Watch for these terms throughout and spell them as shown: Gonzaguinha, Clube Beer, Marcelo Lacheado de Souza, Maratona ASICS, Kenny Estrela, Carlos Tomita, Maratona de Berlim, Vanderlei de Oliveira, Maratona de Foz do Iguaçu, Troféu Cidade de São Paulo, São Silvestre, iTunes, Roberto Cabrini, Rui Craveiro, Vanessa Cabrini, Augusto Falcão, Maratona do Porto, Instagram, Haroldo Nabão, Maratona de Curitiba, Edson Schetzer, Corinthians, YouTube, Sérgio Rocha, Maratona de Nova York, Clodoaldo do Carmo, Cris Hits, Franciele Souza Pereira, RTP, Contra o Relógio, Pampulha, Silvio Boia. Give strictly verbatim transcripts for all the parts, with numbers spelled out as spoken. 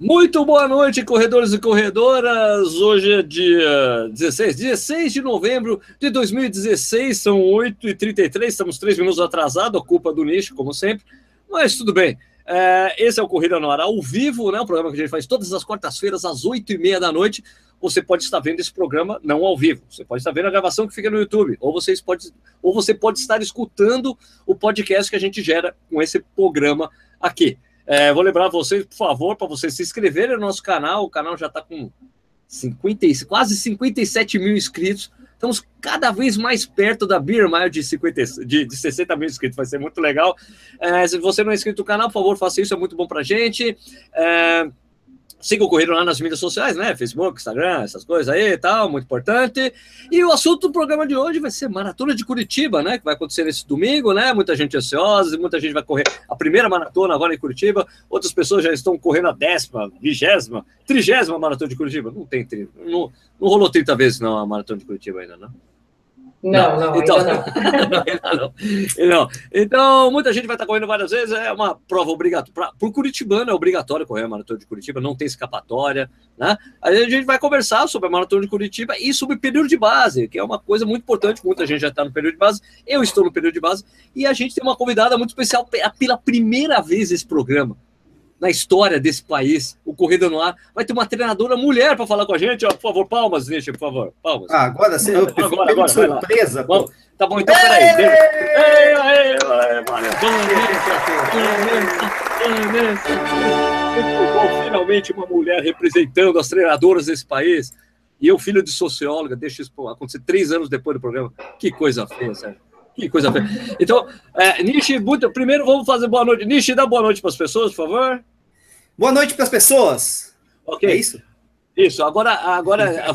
Muito boa noite, corredores e corredoras. Hoje é dia dezesseis de novembro de dois mil e dezesseis, são oito e trinta e três, estamos três minutos atrasados, a culpa do nicho, como sempre, mas tudo bem. É, esse é o Corrida No Ar ao vivo, né? O programa que a gente faz todas as quartas-feiras às oito e meia da noite. Você pode estar vendo esse programa não ao vivo, você pode estar vendo a gravação que fica no YouTube, ou, vocês pode, ou você pode estar escutando o podcast que a gente gera com esse programa aqui. É, vou lembrar vocês, por favor, para vocês se inscreverem no nosso canal. O canal já está com cinquenta, quase cinquenta e sete mil inscritos. Estamos cada vez mais perto da Beer Mile de, cinquenta, de, de sessenta mil inscritos. Vai ser muito legal. É, se você não é inscrito no canal, por favor, faça isso. É muito bom para a gente. É, siga o Correio lá nas mídias sociais, né? Facebook, Instagram, essas coisas aí e tal. Muito importante. E o assunto do programa de hoje vai ser Maratona de Curitiba, né? Que vai acontecer nesse domingo, né? Muita gente ansiosa, muita gente vai correr a primeira maratona agora em Curitiba. Outras pessoas já estão correndo a décima, vigésima, trigésima maratona de Curitiba. Não tem trinta. Não, não rolou trinta vezes, não, a maratona de Curitiba ainda, não? Não, não, não, então, ainda não. não, ainda não. Então, muita gente vai estar correndo várias vezes, é uma prova obrigatória. Para o curitibano é obrigatório correr a Maratona de Curitiba, não tem escapatória, né? Aí a gente vai conversar sobre a Maratona de Curitiba e sobre o período de base, que é uma coisa muito importante, muita gente já está no período de base, eu estou no período de base, e a gente tem uma convidada muito especial pela primeira vez nesse programa. Na história desse país, o Corrida No Ar, vai ter uma treinadora mulher para falar com a gente, ó, por favor, palmas, Nishi, por favor, palmas. Ah, agora sim, eu fico com surpresa, pô. Tá bom, então, peraí. Ei, ei, ei, finalmente uma mulher representando as treinadoras desse país, e eu, filho de socióloga, deixa isso acontecer três anos depois do programa, que coisa feia, Sérgio. Que coisa feia. Então, é, Nishi, muito, primeiro vamos fazer boa noite. Nishi, dá boa noite para as pessoas, por favor. Boa noite para as pessoas. Ok. É isso? Isso. Agora, agora a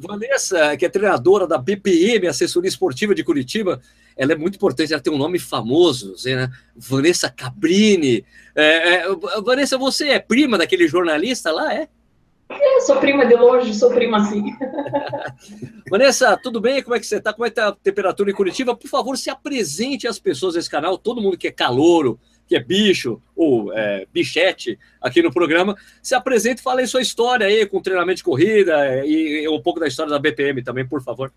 Vanessa, que é treinadora da B P M, assessoria esportiva de Curitiba, ela é muito importante, ela tem um nome famoso, né? Vanessa Cabrini. É, é, Vanessa, você é prima daquele jornalista lá, é? Eu sou prima de longe, sou prima sim. Vanessa, tudo bem? Como é que você está? Como é que está a temperatura em Curitiba? Por favor, se apresente às pessoas desse canal, todo mundo que é calouro, que é bicho ou é, bichete aqui no programa, se apresente e fale aí sua história aí com treinamento de corrida e, e um pouco da história da B P M também, por favor.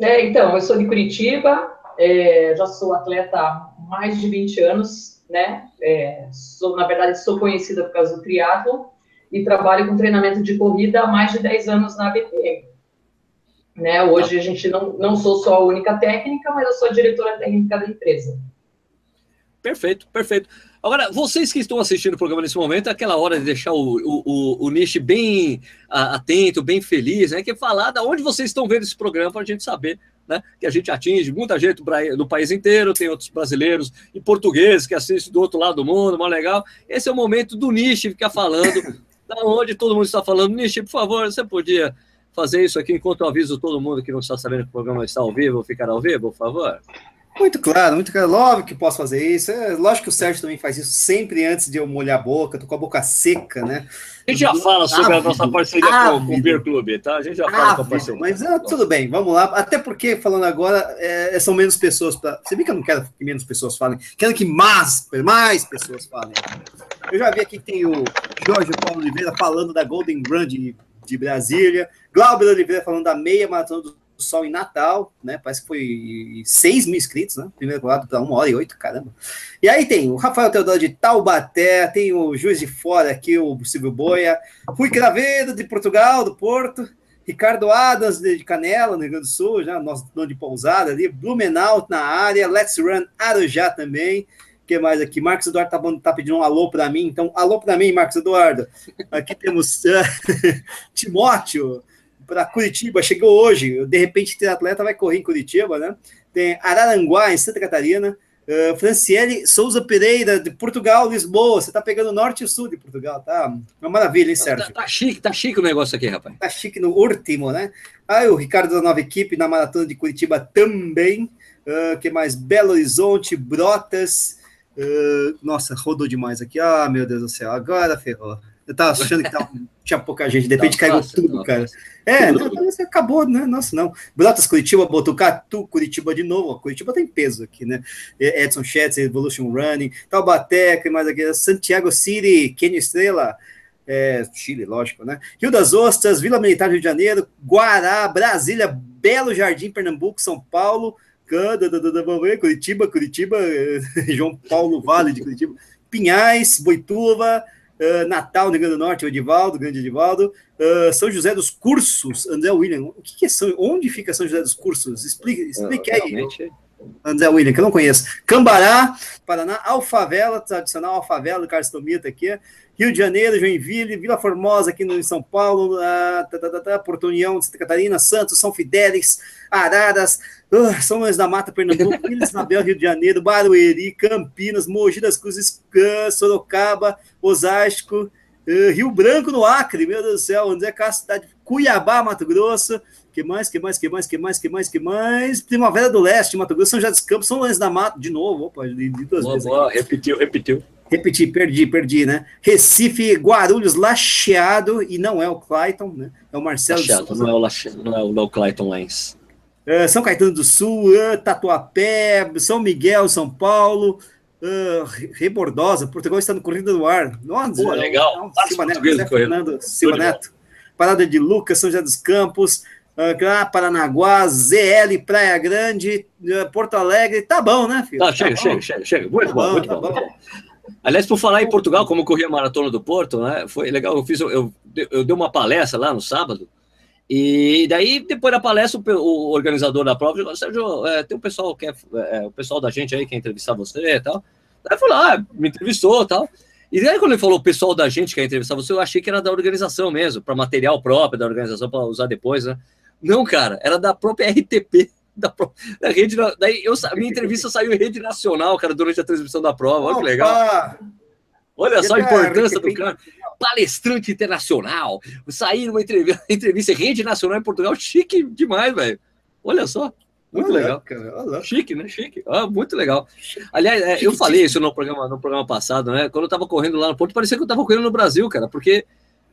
É, então, eu sou de Curitiba, é, já sou atleta há mais de vinte anos, né? É, sou, na verdade, sou conhecida por causa do triatlo. E trabalho com treinamento de corrida há mais de dez anos na B P M. Né? Hoje a gente não, não sou só a única técnica, mas eu sou a diretora técnica da empresa. Perfeito, perfeito. Agora, vocês que estão assistindo o programa nesse momento, é aquela hora de deixar o, o, o, o Nishi bem atento, bem feliz, né? Que é falar de onde vocês estão vendo esse programa para a gente saber, né? Que a gente atinge muita gente no país inteiro, tem outros brasileiros e portugueses que assistem do outro lado do mundo, mais legal. Esse é o momento do Nishi ficar falando... Onde todo mundo está falando, Nishi, por favor, você podia fazer isso aqui enquanto eu aviso todo mundo que não está sabendo que o programa está ao vivo ou ficar ao vivo, por favor? Muito claro, muito claro. Lógico que posso fazer isso. É, lógico que o Sérgio também faz isso sempre antes de eu molhar a boca, tô com a boca seca, né? A gente já fala sobre ávido, a nossa parceria ávido, com o Beer Clube, tá? A gente já fala ávido, com a parceria. Mas ah, tudo bem, vamos lá. Até porque, falando agora, é, são menos pessoas para. Se bem que eu não quero que menos pessoas falem, quero que mais, mais pessoas falem. Eu já vi aqui que tem o Jorge Paulo Oliveira falando da Golden Run de, de Brasília, Glauber Oliveira falando da meia maratona do Sol em Natal, né? Parece que foi seis mil inscritos, né? Primeiro lado para uma hora e oito, caramba. E aí tem o Rafael Teodoro de Taubaté, tem o Juiz de Fora aqui, o Silvio Boia, Rui Craveiro de Portugal, do Porto, Ricardo Adams de Canela, no Rio Grande do Sul, já nosso dono de pousada ali, Blumenau na área, Let's Run Arujá também. Que mais aqui? Marcos Eduardo tá, tá pedindo um alô para mim, então alô para mim, Marcos Eduardo. Aqui temos uh, Timóteo para Curitiba, chegou hoje, de repente tem atleta, vai correr em Curitiba, né? Tem Araranguá, em Santa Catarina, uh, Franciele Souza Pereira, de Portugal, Lisboa, você tá pegando o norte e o sul de Portugal, tá? Uma maravilha, hein, Sérgio? Tá, tá chique, tá chique o negócio aqui, rapaz. Tá chique no último, né? Aí o Ricardo da Nova Equipe, na Maratona de Curitiba também, uh, que mais? Belo Horizonte, Brotas... Uh, nossa, rodou demais aqui. Ah, meu Deus do céu, agora ferrou. Eu tava achando que tava, tinha pouca gente, de repente caiu tudo, nossa, cara. É, não, acabou, né? Nossa, não. Brotas, Curitiba, Botucatu, Curitiba de novo. Ó, Curitiba tem peso aqui, né? Edson Schetzer, Evolution Running, Taubaté, que mais aqui? Santiago City, Kenny Estrela, é, Chile, lógico, né? Rio das Ostras, Vila Militar, Rio de Janeiro, Guará, Brasília, Belo Jardim, Pernambuco, São Paulo, Curitiba, Curitiba, João Paulo, Vale de Curitiba, Pinhais, Boituva, uh, Natal, Rio Grande do Norte, Edivaldo, Grande Edivaldo, uh, São José dos Cursos, André William, o que, que é São, onde fica São José dos Cursos? Explique, explique não, aí, realmente... André William, que eu não conheço. Cambará, Paraná, Alfavela, tradicional Alfavela, do Carlos Tomita aqui, Rio de Janeiro, Joinville, Vila Formosa, aqui no São Paulo, a, tá, tá, tá, Porto União, Santa Catarina, Santos, São Fidélis, Araras, uh, São Luís da Mata, Pernambuco, Vila Isabel, Rio de Janeiro, Barueri, Campinas, Mogi das Cruzes, Sorocaba, Osasco, uh, Rio Branco, no Acre, meu Deus do céu, André Castro, cidade de Cuiabá, Mato Grosso, que mais, que mais, que mais, que mais, que mais, que mais, Primavera do Leste, Mato Grosso, São José dos Campos, São Lourenço da Mata, de novo, opa, de duas boa, vezes. Boa, repetiu, repetiu. Repeti, perdi, perdi, né? Recife, Guarulhos, Lacheado, e não é o Clayton, né? É o Marcelo Lacheado, de Souza. Não é o, Lache... não é o, não é o Clayton Lenz. Uh, São Caetano do Sul, uh, Tatuapé, São Miguel, São Paulo, uh, Rebordosa, Portugal está no Corrida no Ar. Nossa, boa, legal. Não, Silva Neto, Zé Fernando, Silva Neto. Parada de Lucas, São José dos Campos, Uh, Paranaguá, Z L, Praia Grande, uh, Porto Alegre, tá bom, né, filho? Tá, chega, tá chega, chega, chega, muito tá bom, bom, muito tá bom, bom. bom. Aliás, por falar em Portugal, como eu corri a Maratona do Porto, né, foi legal, eu fiz, eu, eu, eu dei uma palestra lá no sábado, e daí, depois da palestra, o, o organizador da prova falou, Sérgio, é, tem um pessoal que é, é, o pessoal da gente aí que quer entrevistar você e tal, aí foi lá, ah, me entrevistou e tal, e daí quando ele falou o pessoal da gente que quer entrevistar você, eu achei que era da organização mesmo, para material próprio da organização, para usar depois, né. Não, cara, era da própria R T P, da, própria, da rede. Daí eu, minha entrevista saiu em rede nacional, cara, durante a transmissão da prova. Olha que legal. Olha só a importância do cara. Palestrante internacional. Sair numa entrevista, entrevista em rede nacional em Portugal. Chique demais, velho. Olha só. Muito olá, legal. Cara, olá. Chique, né? Chique. Ah, muito legal. Aliás, é, eu falei isso no programa, no programa passado, né? Quando eu tava correndo lá no Porto, parecia que eu tava correndo no Brasil, cara, porque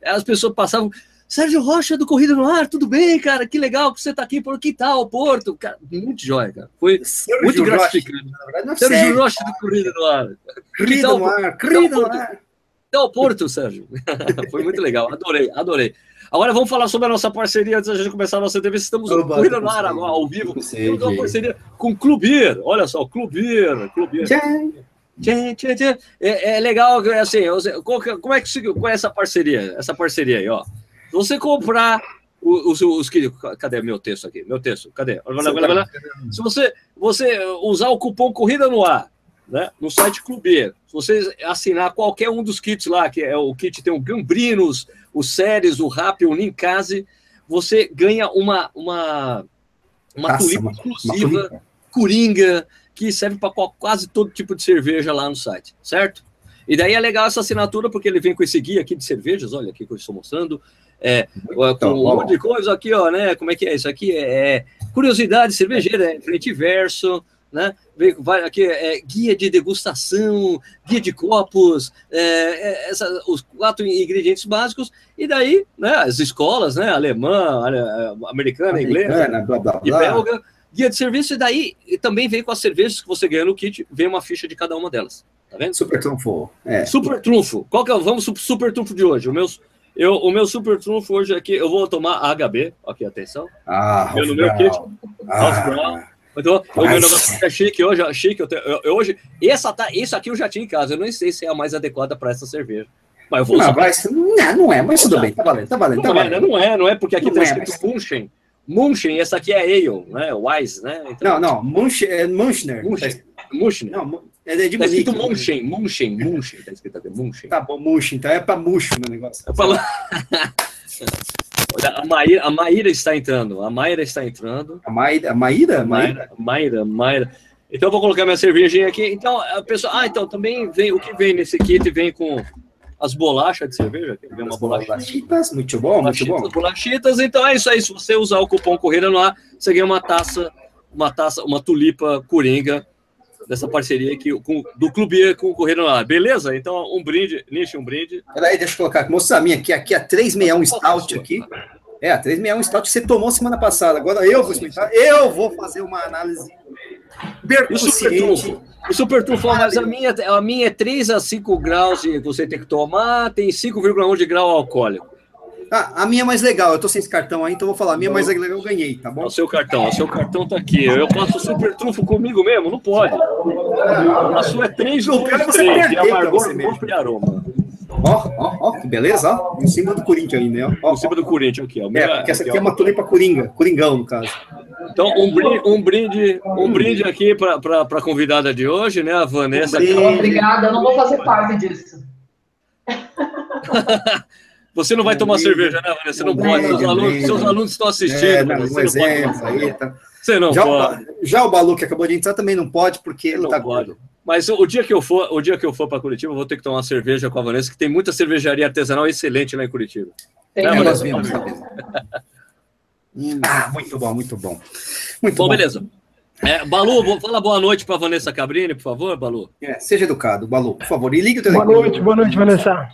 as pessoas passavam. Sérgio Rocha, do Corrida no Ar, tudo bem, cara? Que legal que você tá aqui, por que tal, Porto? Cara, muito jóia, cara. Foi Sérgio muito gratificante. Sérgio Rocha, cara, do Corrida no Ar. Corrida no Ar, Corrida no Ar. Tal Porto, Sérgio. Foi muito legal, adorei, adorei. Agora vamos falar sobre a nossa parceria, antes da gente começar a nossa entrevista, estamos no Corrida no Ar agora, ao vivo. Temos uma parceria com o Clube Beer, olha só, o Clube Beer, Clube Beer. Tchê, tchê, tchê. É, é legal, assim, como é que você conhece essa parceria? Essa parceria aí, ó. Se você comprar os, os, os que... Cadê meu texto aqui? Meu texto, cadê? Se você, você usar o cupom Corrida no Ar, né? No site Clube, se você assinar qualquer um dos kits lá, que é o kit, tem o Gambrinos, o Ceres, o Rap, o Ninkasi, você ganha uma, uma, uma Nossa, tulipa uma, exclusiva, uma tulipa. Coringa, que serve para quase todo tipo de cerveja lá no site, certo? E daí é legal essa assinatura, porque ele vem com esse guia aqui de cervejas, olha aqui que eu estou mostrando, é, com um monte de coisa aqui, ó, né? Como é que é isso aqui? É, é curiosidade cervejeira, é frente e verso, né? Vem, vai, aqui é guia de degustação, guia de copos, é, é, essa, os quatro ingredientes básicos, e daí, né? As escolas, né? Alemã, americana, americana inglesa, blá, blá, blá. E belga, guia de serviço, e daí também vem com as cervejas que você ganha no kit, vem uma ficha de cada uma delas, tá vendo? Super trunfo. É. Super trunfo. Qual que é? Vamos pro super trunfo de hoje, o meu... Eu, o meu super trunfo hoje aqui, eu vou tomar H B, aqui, atenção. Ah, eu, no meu kit. Ah, então, o meu negócio é chique hoje, é chique. Eu tenho, eu, eu, hoje, essa, tá, isso aqui eu já tinha em casa, eu não sei se é a mais adequada para essa cerveja. Mas eu vou não, usar. Mas, não, não é, mas tudo bem, tá valendo, tá valendo. Tá valendo. Não é, não é, porque aqui não tá escrito é, mas... Munchen. Munchen, essa aqui é Ale, né? Wise, né? Então, não, não, Munchen, é Munchner. Munchner. Munchner. Não, é de tá escrito Munchen, Munchen, Munchen. Tá escrito até Munchen. Tá bom, Munchen. Então é pra Munchen o negócio. É pra... a, Maíra, a Maíra está entrando. A Maíra está entrando. A Maíra? A Maíra? Maíra, Maíra, Maíra. Então eu vou colocar minha cervejinha aqui. Então, a pessoa... Ah, então também vem... O que vem nesse kit? Vem com as bolachas de cerveja. Vem uma bolacha. Bolachitas. Muito bom, muito bom. Bolachitas. Então é isso aí. Se você usar o cupom Corrida no Ar, você ganha uma taça, uma taça, uma tulipa coringa dessa parceria aqui com, do Clube com o Corrida no Ar. Beleza? Então, um brinde, Nish, um brinde. Peraí, deixa eu colocar aqui. Mostrar a minha aqui, aqui a três sessenta e um Stout aqui. É, a três sessenta e um Stout que você tomou semana passada. Agora eu vou explicar, eu vou fazer uma análise E o super trunfo? O super trunfo, mas a minha, a minha é três a cinco graus que você tem que tomar, tem cinco vírgula um de grau alcoólico. Ah, a minha é mais legal, eu tô sem esse cartão aí, então vou falar, a minha é mais legal, eu ganhei, tá bom? O seu cartão, o seu cartão tá aqui. Eu faço o super trunfo comigo mesmo, não pode. A sua é três ou três, e amargor, gosto de aroma. Ó, ó, ó, que beleza, ó. Em cima do Corinthians ainda, né? Ó, em cima ó, do Corinthians aqui, ó. É, porque essa aqui é uma tulipa coringa, coringão, no caso. Então, um brinde, um brinde, um brinde aqui para a convidada de hoje, né? A Vanessa. Um Obrigada, eu não vou fazer parte disso. Você não vai tomar cerveja, né, Vanessa? Você não pode. Seus alunos, seus alunos estão assistindo. É, não, você, não é, aí, tá. Você não já pode. O, já o Balu, que acabou de entrar, também não pode, porque ele está gordo. Mas o dia que eu for, o dia que eu for para Curitiba, eu vou ter que tomar uma cerveja com a Vanessa, que tem muita cervejaria artesanal excelente lá em Curitiba. Tem, né, Vanessa? Ah, muito bom, muito bom. Muito bom, bom. Beleza. É, Balu, fala boa noite para Vanessa Cabrini, por favor, Balu. É, seja educado, Balu, por favor. E ligue o telefone. Boa noite, boa noite, Vanessa.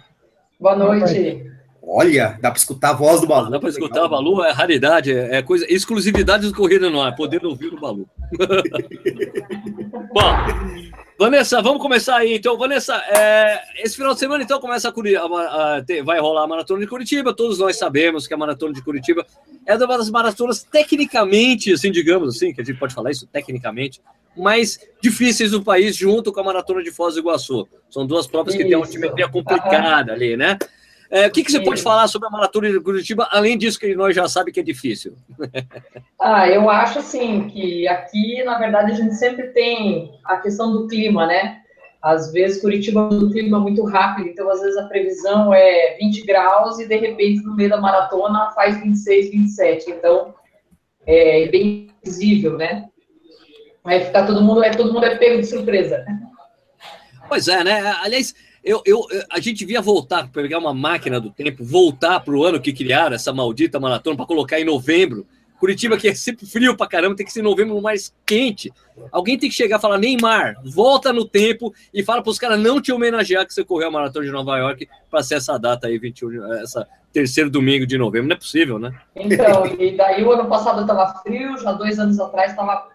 Boa noite. Olha, dá para escutar a voz do Balu. Dá para escutar o Balu, é raridade, é coisa, exclusividade do Corrida No Ar, poder ouvir o Balu. Bom, Vanessa, vamos começar aí. Então, Vanessa, é, esse final de semana, então, começa a, a, a ter, vai rolar a Maratona de Curitiba. Todos nós sabemos que a Maratona de Curitiba é uma das maratonas tecnicamente, assim, digamos assim, que a gente pode falar isso tecnicamente, mais difíceis do país, junto com a Maratona de Foz do Iguaçu. São duas provas que têm uma altimetria complicada ali, né? É, o que, que você pode falar sobre a Maratona de Curitiba, além disso que nós já sabemos que é difícil? Ah, eu acho, assim, que aqui, na verdade, a gente sempre tem a questão do clima, né? Às vezes, Curitiba tem um clima muito rápido, então, às vezes, a previsão é vinte graus e, de repente, no meio da maratona, faz vinte e seis, vinte e sete. Então, é bem visível, né? Aí fica todo mundo, é, todo mundo é pego de surpresa. Pois é, né? Aliás... Eu, eu, a gente via voltar, pegar uma máquina do tempo, voltar para o ano que criaram essa maldita maratona para colocar em novembro. Curitiba, que é sempre frio para caramba, tem que ser em novembro mais quente. Alguém tem que chegar e falar, Neymar, volta no tempo e fala para os caras não te homenagear que você correu a Maratona de Nova York para ser essa data aí, vinte e um, essa terceiro domingo de novembro. Não é possível, né? Então, e daí o ano passado estava frio, já dois anos atrás estava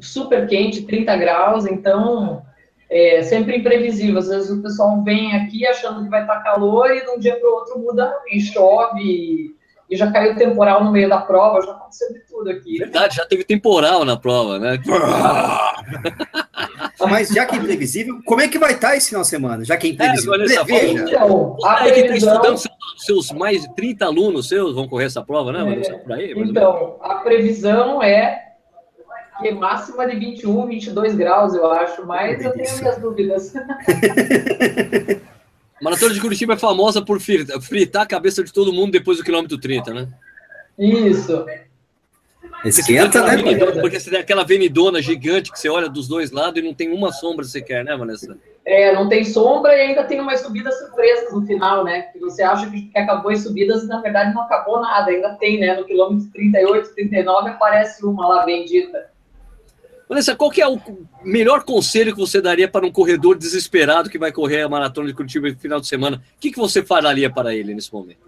super quente, trinta graus, então... É sempre imprevisível, às vezes o pessoal vem aqui achando que vai estar calor e de um dia para o outro muda e chove e, e já caiu temporal no meio da prova, já aconteceu de tudo aqui. Verdade, já teve temporal na prova, né? Mas já que é imprevisível, como é que vai estar esse final de semana? Já que é imprevisível, é, Vanessa, preveja. Então, a é que está estudando seus, seus mais de trinta alunos seus vão correr essa prova, né? É, por aí, então, a previsão é... que máxima de vinte e um, vinte e dois graus, eu acho, mas eu tenho minhas dúvidas. A Maratona de Curitiba é famosa por fritar a cabeça de todo mundo depois do quilômetro trinta, né? Isso. Esquenta, né? Avenidona, porque você tem aquela avenidona gigante que você olha dos dois lados e não tem uma sombra sequer, né, Vanessa? É, não tem sombra e ainda tem umas subidas surpresas no final, né? Que você acha que acabou as subidas e, na verdade, não acabou nada. Ainda tem, né? No quilômetro trinta e oito, trinta e nove, aparece uma lá bendita. Vanessa, qual que é o melhor conselho que você daria para um corredor desesperado que vai correr a Maratona de Curitiba no final de semana? O que, que você falaria para ele nesse momento?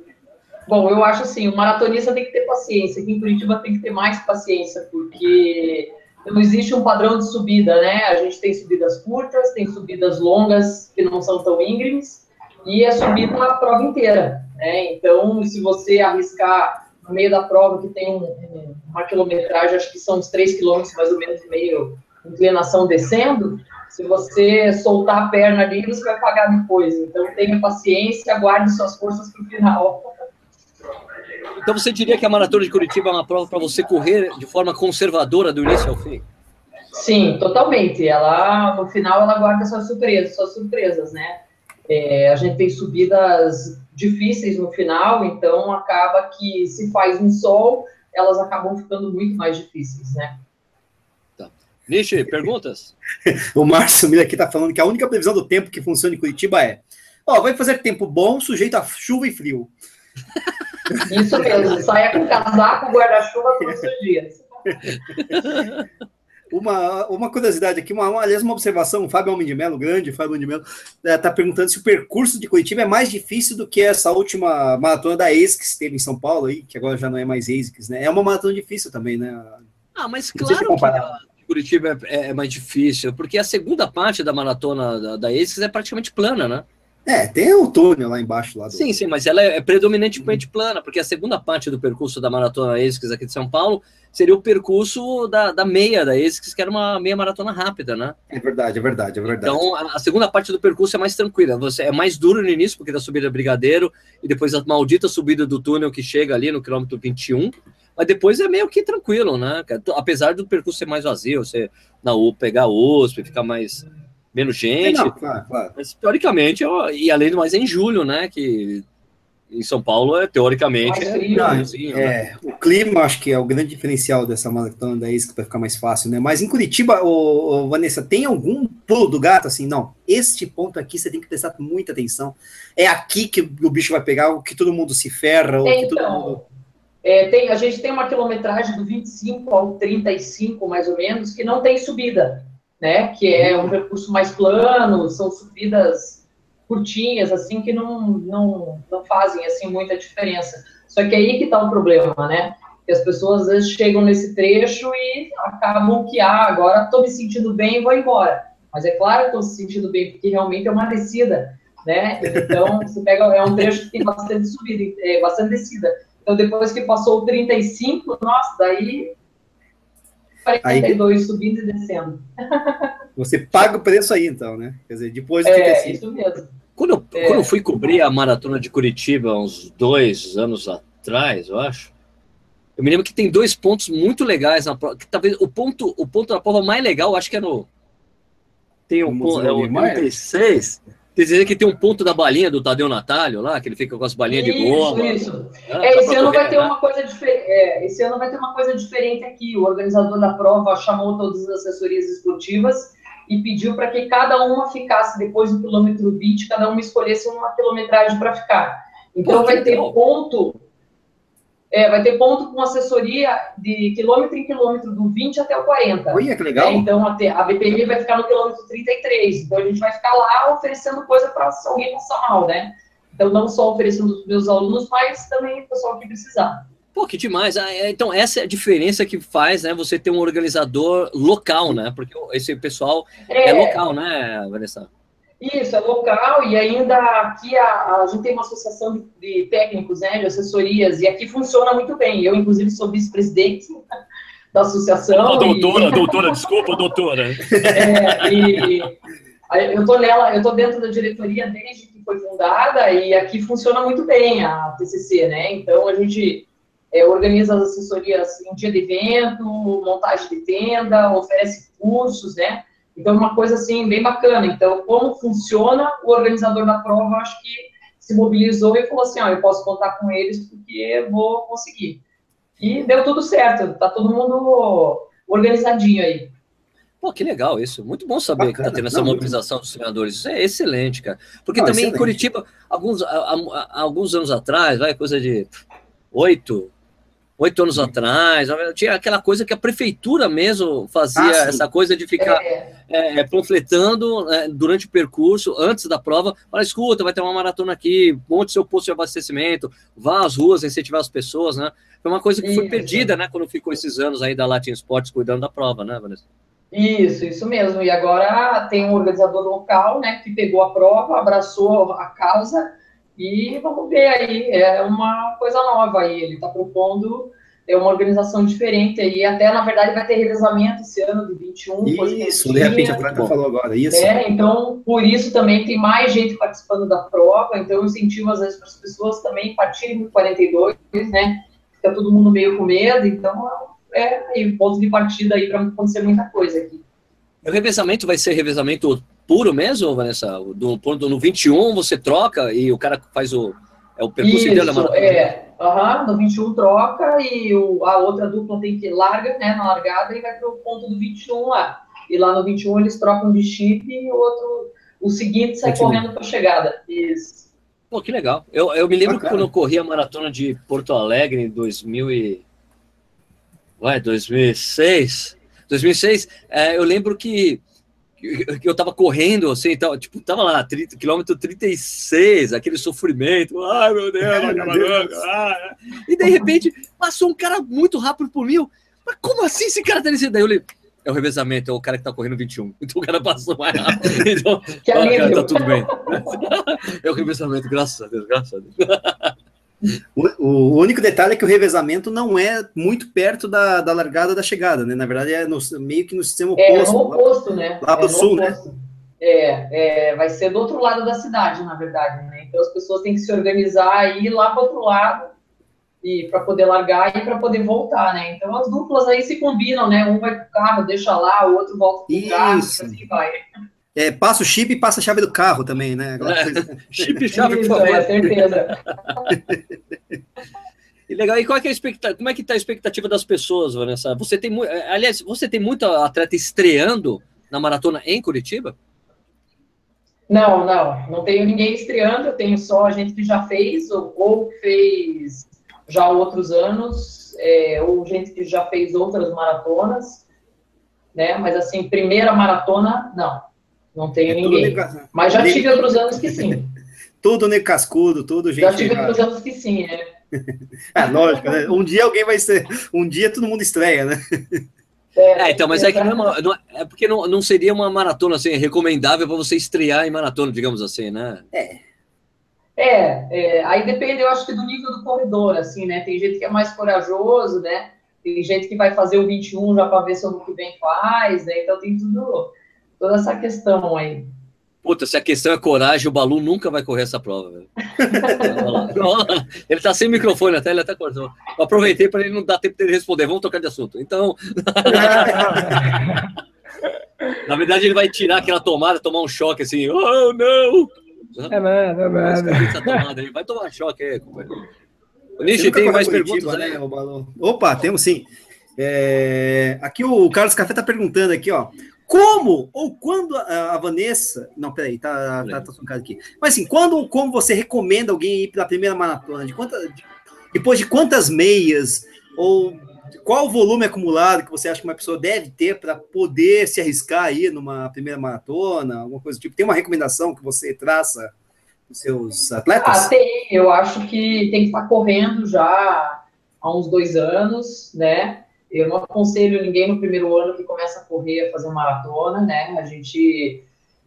Bom, eu acho assim, o maratonista tem que ter paciência. Aqui em Curitiba tem que ter mais paciência, porque não existe um padrão de subida, né? A gente tem subidas curtas, tem subidas longas que não são tão íngremes, e é subida na prova inteira, né? Então, se você arriscar... no meio da prova, que tem um, uma quilometragem, acho que são uns três quilômetros, mais ou menos, meio inclinação descendo, se você soltar a perna ali, você vai pagar depois. Então, tenha paciência, aguarde suas forças para o final. Então, você diria que a Maratona de Curitiba é uma prova para você correr de forma conservadora do início ao fim? Sim, totalmente. Ela, no final, ela guarda suas surpresas, suas surpresas, né? É, a gente tem subidas difíceis no final, então acaba que se faz um sol, elas acabam ficando muito mais difíceis, né? Tá. Nishi, perguntas? O Márcio Miller aqui tá falando que a única previsão do tempo que funciona em Curitiba é ó, vai fazer tempo bom, sujeito a chuva e frio. Isso mesmo, saia com casaco, guarda-chuva todos os dias. Uma, uma curiosidade aqui, uma, uma, aliás, uma observação, o Fábio Almin de Mello, grande Fábio Almin de Mello, está é, perguntando se o percurso de Curitiba é mais difícil do que essa última maratona da A S I C S que teve em São Paulo, aí, que agora já não é mais A S I C S, né? É uma maratona difícil também, né? Ah, mas claro que Curitiba é, é mais difícil, porque a segunda parte da maratona da, da ASICS é praticamente plana, né? É, tem o túnel lá embaixo. Lá do... Sim, sim, mas ela é predominantemente uhum. plana, porque a segunda parte do percurso da maratona ASICS aqui de São Paulo seria o percurso da, da meia da ASICS, que era uma meia maratona rápida, né? É verdade, é verdade, é verdade. Então, a, a segunda parte do percurso é mais tranquila. Você é mais duro no início, porque da subida Brigadeiro, e depois a maldita subida do túnel que chega ali no quilômetro vinte e um, mas depois é meio que tranquilo, né? Apesar do percurso ser mais vazio, você na U, pegar U S P, ficar mais... menos gente, não, claro, claro. Mas teoricamente, eu, e além do mais é em julho, né, que em São Paulo é teoricamente... É, é, não, assim, é, né? O clima acho que é o grande diferencial dessa maratona da ASICS, para ficar mais fácil, né, mas em Curitiba, ô, ô, Vanessa, tem algum pulo do gato, assim, não, este ponto aqui você tem que prestar muita atenção, é aqui que o bicho vai pegar, o que todo mundo se ferra, então, ou que todo mundo... É, tem, a gente tem uma quilometragem do vinte e cinco ao trinta e cinco, mais ou menos, que não tem subida, né, que é um percurso mais plano, são subidas curtinhas, assim, que não, não, não fazem, assim, muita diferença. Só que aí que tá o problema, né, que as pessoas, às vezes, chegam nesse trecho e acabam que, ah, agora tô me sentindo bem e vou embora. Mas é claro que tô se sentindo bem, porque realmente é uma descida, né, então, você pega, é um trecho que tem bastante subida, é, bastante descida. Então, depois que passou o trinta e cinco, nossa, daí... quarenta e dois aí, subindo e descendo. Você paga o preço aí, então, né? Quer dizer, depois do é, trinta e cinco. Isso mesmo. Quando eu, é. quando eu fui cobrir a maratona de Curitiba, uns dois anos atrás, eu acho, eu me lembro que tem dois pontos muito legais na prova. Que talvez o ponto, o ponto da prova mais legal, eu acho que é no... Tem um ponto, é o trinta e seis... Quer dizer que tem um ponto da balinha do Tadeu Natalio lá, que ele fica com as balinhas isso, de goma. Isso. Ah, é, esse, ano vai ter uma coisa é, esse ano vai ter uma coisa diferente aqui. O organizador da prova chamou todas as assessorias esportivas e pediu para que cada uma ficasse, depois do quilômetro vinte, cada uma escolhesse uma quilometragem para ficar. Então Pô, vai ter bom. ponto... É, vai ter ponto com assessoria de quilômetro em quilômetro, do vinte até o quarenta. Olha, que legal. É, então, a, a B P M vai ficar no quilômetro trinta e três. Então, a gente vai ficar lá oferecendo coisa para se alguém passar mal, né? Então, não só oferecendo os meus alunos, mas também o pessoal que precisar. Pô, que demais. Ah, é, então, essa é a diferença que faz, né? Você ter um organizador local, né? Porque esse pessoal é, é local, né, Vanessa? Isso, é local, e ainda aqui a, a gente tem uma associação de, de técnicos, né, de assessorias, e aqui funciona muito bem. Eu, inclusive, sou vice-presidente da associação. Oh, doutora, e... doutora, desculpa, doutora. É, e, eu tô nela, eu tô dentro da diretoria desde que foi fundada, e aqui funciona muito bem a T C C, né, então a gente é, organiza as assessorias em dia de evento, montagem de tenda, oferece cursos, né. Então, uma coisa, assim, bem bacana. Então, como funciona, o organizador da prova, acho que se mobilizou e falou assim, ó, eu posso contar com eles porque eu vou conseguir. E deu tudo certo, tá todo mundo organizadinho aí. Pô, que legal isso. Muito bom saber bacana. que tá tendo essa Não, mobilização muito... dos treinadores. Isso é excelente, cara. Porque Não, também excelente. em Curitiba, alguns, a, a, alguns anos atrás, vai, coisa de oito... Oito anos atrás, tinha aquela coisa que a prefeitura mesmo fazia, ah, essa coisa de ficar é. É, panfletando é, durante o percurso, antes da prova, fala, escuta, vai ter uma maratona aqui, monte seu posto de abastecimento, vá às ruas, incentivar as pessoas, né? Foi uma coisa que isso. foi perdida, né, quando ficou esses anos aí da Latin Sports cuidando da prova, né, Vanessa? Isso, isso mesmo. E agora tem um organizador local, né, que pegou a prova, abraçou a causa. E vamos ver aí, é uma coisa nova aí, ele está propondo é uma organização diferente aí, até na verdade vai ter revezamento esse ano de vinte e um. Isso, de repente a Franca falou agora, isso. É, então por isso também tem mais gente participando da prova, então eu incentivo às vezes para as pessoas também partirem do quarenta e dois, né, fica todo mundo meio com medo, então é aí, ponto de partida aí para acontecer muita coisa aqui. O revezamento vai ser revezamento puro mesmo, Vanessa? Do, do, no vinte e um você troca e o cara faz o... É o percurso Isso, da maratona? é. Aham, no vinte e um troca e o, a outra dupla tem que larga, né, na largada e vai pro ponto do vinte e um lá. E lá no vinte e um eles trocam de chip e o outro... O seguinte sai vinte e um correndo pra chegada. Isso. Pô, que legal. Eu, eu me lembro Bacana. que quando eu corri a maratona de Porto Alegre em dois mil e... Ué, dois mil e seis... dois mil e seis, é, eu lembro que, que eu tava correndo, assim, tava, tipo, tava lá, trinta, quilômetro trinta e seis, aquele sofrimento, ai meu Deus, ai, meu Deus. Ah, e de repente, passou um cara muito rápido por mim, eu, mas como assim esse cara tá nesse... Daí eu li, é o revezamento, é o cara que tá correndo vinte e um. Então o cara passou mais rápido. Então, que ah, cara, tá tudo bem. É o revezamento, graças a Deus, graças a Deus. O, o único detalhe é que o revezamento não é muito perto da, da largada da chegada, né? Na verdade, é no, meio que no sistema oposto. É, é no oposto, lá, né? Lá pro é sul, oposto, né? É, é, vai ser do outro lado da cidade, na verdade, né? Então as pessoas têm que se organizar e ir lá pro outro lado, e para poder largar e para poder voltar, né? Então as duplas aí se combinam, né? Um vai pro carro, deixa lá, o outro volta pro Isso. carro, assim vai. É, passa o chip e passa a chave do carro também, né? É. Chip e chave, por favor. É, certeza. E legal. E qual é que é a expectativa? Como é que tá a expectativa das pessoas, Vanessa? Você tem mu... aliás, você tem muita atleta estreando na maratona em Curitiba? Não, não, não tenho ninguém estreando, eu tenho só a gente que já fez ou, ou fez já outros anos, é, ou gente que já fez outras maratonas, né? Mas assim, primeira maratona, não, não tenho é ninguém. Nego... Mas já nego... tive outros anos que sim. Tudo nego cascudo, tudo gente... Já tive errado. Outros anos que sim, né? É, lógico, né? Um dia alguém vai ser... Um dia todo mundo estreia, né? É, é então, mas é que não é, uma, não é, é porque não, não seria uma maratona, assim, recomendável para você estrear em maratona, digamos assim, né? É. É, é, aí depende, eu acho que do nível do corredor, assim, né? Tem gente que é mais corajoso, né? Tem gente que vai fazer o vinte e um já para ver se o que vem faz, né? Então tem tudo, toda essa questão aí. Puta, se a questão é coragem, o Balu nunca vai correr essa prova, velho. Ele tá sem microfone até, ele até cortou. Eu aproveitei para ele não dar tempo dele responder, vamos tocar de assunto. Então... Na verdade, ele vai tirar aquela tomada, tomar um choque, assim, oh, não! É nada, é nada. Vai tomar choque aí, companheiro. Nishi, tem mais perguntas, né? Opa, temos sim. É... Aqui o Carlos Café tá perguntando aqui, ó. Como ou quando a Vanessa... Não, peraí, tá, tá, tá soncado aqui. Mas assim, quando ou como você recomenda alguém ir pela primeira maratona? De quanta, de, depois de quantas meias? Ou qual o volume acumulado que você acha que uma pessoa deve ter para poder se arriscar aí numa primeira maratona? Alguma coisa do tipo? Tem uma recomendação que você traça para os seus atletas? Ah, tem. Eu acho que tem que estar correndo já há uns dois anos, né? Eu não aconselho ninguém no primeiro ano que começa a correr, a fazer uma maratona, né? A gente...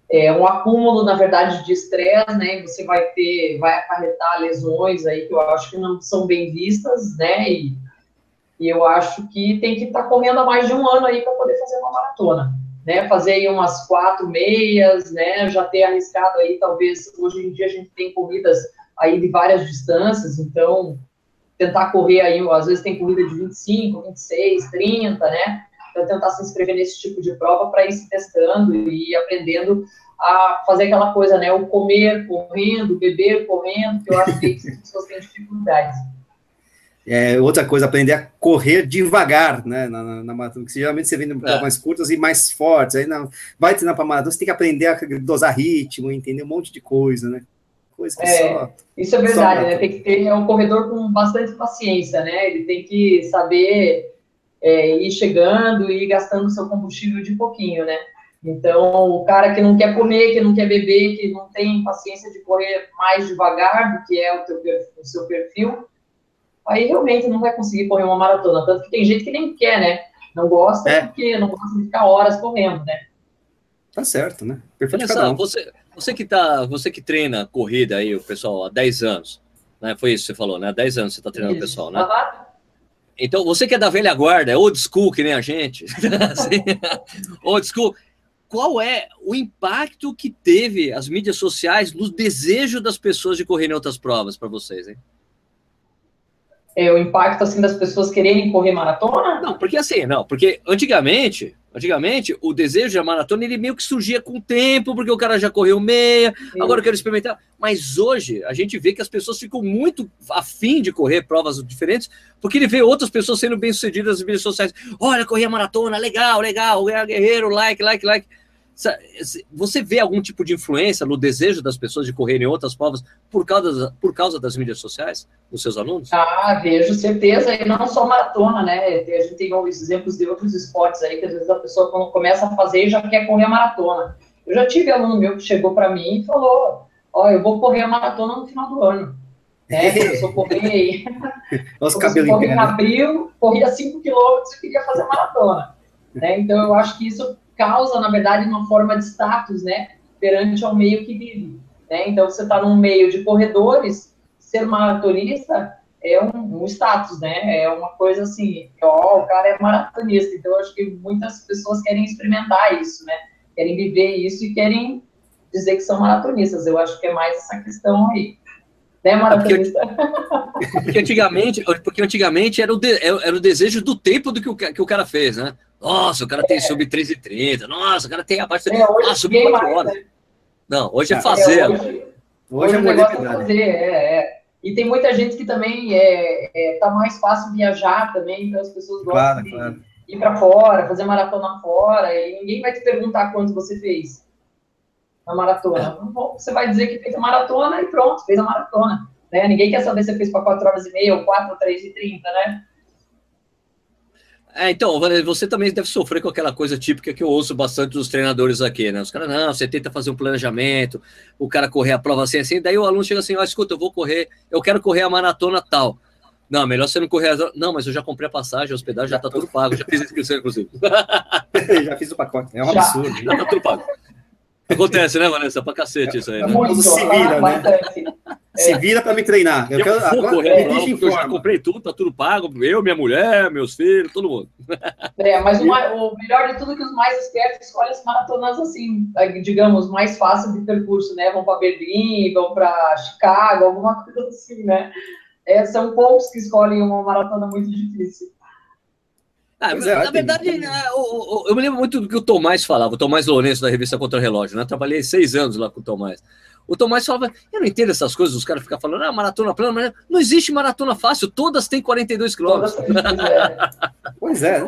É um acúmulo, na verdade, de estresse, né? Você vai ter... Vai acarretar lesões aí que eu acho que não são bem vistas, né? E, e eu acho que tem que estar tá correndo há mais de um ano aí para poder fazer uma maratona, né? Fazer aí umas quatro meias, né? Já ter arriscado aí, talvez... Hoje em dia a gente tem corridas aí de várias distâncias, então... Tentar correr aí, às vezes tem corrida de vinte e cinco, vinte e seis, trinta, né? Então, tentar se inscrever nesse tipo de prova para ir se testando e aprendendo a fazer aquela coisa, né? O comer correndo, beber correndo, que eu acho que as pessoas têm dificuldades. É, outra coisa, aprender a correr devagar, né? Na, na, na maratona, porque geralmente você vem em provas é. mais curtas e mais fortes. Aí não, vai treinar para maratona, você tem que aprender a dosar ritmo, entender um monte de coisa, né? Coisa que é, só, isso é verdade, só... né? Tem que ter um corredor com bastante paciência, né? Ele tem que saber é, ir chegando e ir gastando seu combustível de pouquinho, né? Então, o cara que não quer comer, que não quer beber, que não tem paciência de correr mais devagar do que é o, teu, o seu perfil, aí realmente não vai conseguir correr uma maratona. Tanto que tem gente que nem quer, né? Não gosta é. porque não gosta de ficar horas correndo, né? Tá certo, né? Perfeito. Olha só, um. você, você, que tá, você que treina corrida aí, o pessoal, há dez anos, né? Foi isso que você falou, né? Há dez anos você tá treinando o pessoal, né? Então, você que é da velha guarda, é old school que nem a gente, old school, qual é o impacto que teve as mídias sociais no desejo das pessoas de correrem outras provas para vocês, hein? É, o impacto, assim, das pessoas quererem correr maratona? Não, porque assim, não, porque antigamente... Antigamente, o desejo da maratona, ele meio que surgia com o tempo, porque o cara já correu meia, Sim. agora eu quero experimentar. Mas hoje, a gente vê que as pessoas ficam muito afim de correr provas diferentes, porque ele vê outras pessoas sendo bem-sucedidas nas mídias sociais. Olha, corri a maratona, legal, legal, guerreiro, like, like, like. Você vê algum tipo de influência no desejo das pessoas de correrem outras provas por causa, por causa das mídias sociais, dos seus alunos? Ah, vejo, certeza, e não só maratona, né? A gente tem alguns exemplos de outros esportes aí, que às vezes a pessoa quando começa a fazer já quer correr a maratona. Eu já tive aluno meu que chegou para mim e falou, ó, oh, eu vou correr a maratona no final do ano. Né? Começou a correr aí. Nossa, cabelo em abril, corria cinco quilômetros e queria fazer maratona. né? Então eu acho que isso causa, na verdade, uma forma de status, né, perante ao meio que vive, né? Então você está num meio de corredores, ser maratonista é um, um status, né? É uma coisa assim, ó, o cara é maratonista. Então eu acho que muitas pessoas querem experimentar isso, né? Querem viver isso e querem dizer que são maratonistas. Eu acho que é mais essa questão aí. Né, maratonista? Porque, porque, antigamente, porque antigamente era o, de, era o desejo do tempo do que o, que o cara fez, né? Nossa, o cara tem é. sub treze e trinta. Nossa, o cara tem abaixo de... É, ah, sub quatro horas. Né? Não, hoje é fazer. É, hoje, hoje, hoje é modernidade. É fazer, é, é. E tem muita gente que também é, é, tá mais fácil viajar também, então as pessoas gostam claro, de claro. ir para fora, fazer maratona fora, e ninguém vai te perguntar quanto você fez na maratona. É. Você vai dizer que fez a maratona e pronto, fez a maratona. Né? Ninguém quer saber se fez para quatro horas e meia ou quatro, três e trinta, né? É, então, você também deve sofrer com aquela coisa típica que eu ouço bastante dos treinadores aqui, né? Os caras, não, você tenta fazer um planejamento, o cara correr a prova assim, assim, daí o aluno chega assim, ó, escuta, eu vou correr, eu quero correr a maratona tal. Não, melhor você não correr a... Não, mas eu já comprei a passagem, a hospedagem, já tá tudo pago, já fiz a inscrição, inclusive. Já fiz o pacote, é um absurdo. Já, já tá tudo pago. Acontece, né, Vanessa? Pra cacete isso aí, né? Muito, se vira, né? Se vira pra me treinar. Eu, eu quero, vou agora, correr, me porque eu já comprei tudo, tá tudo pago. Eu, minha mulher, meus filhos, todo mundo. É, mas o, o melhor de tudo é que os mais espertos escolhem as maratonas assim, digamos, mais fáceis de percurso, né? Vão pra Berlim, vão pra Chicago, alguma coisa assim, né? É, são poucos que escolhem uma maratona muito difícil. Ah, na verdade, eu, eu me lembro muito do que o Tomás falava, o Tomás Lourenço da revista Contra o Relógio, né? Trabalhei seis anos lá com o Tomás. O Tomás falava, eu não entendo essas coisas, os caras ficam falando, ah, maratona plana, mas não existe maratona fácil, todas têm quarenta e dois quilômetros. Pois é.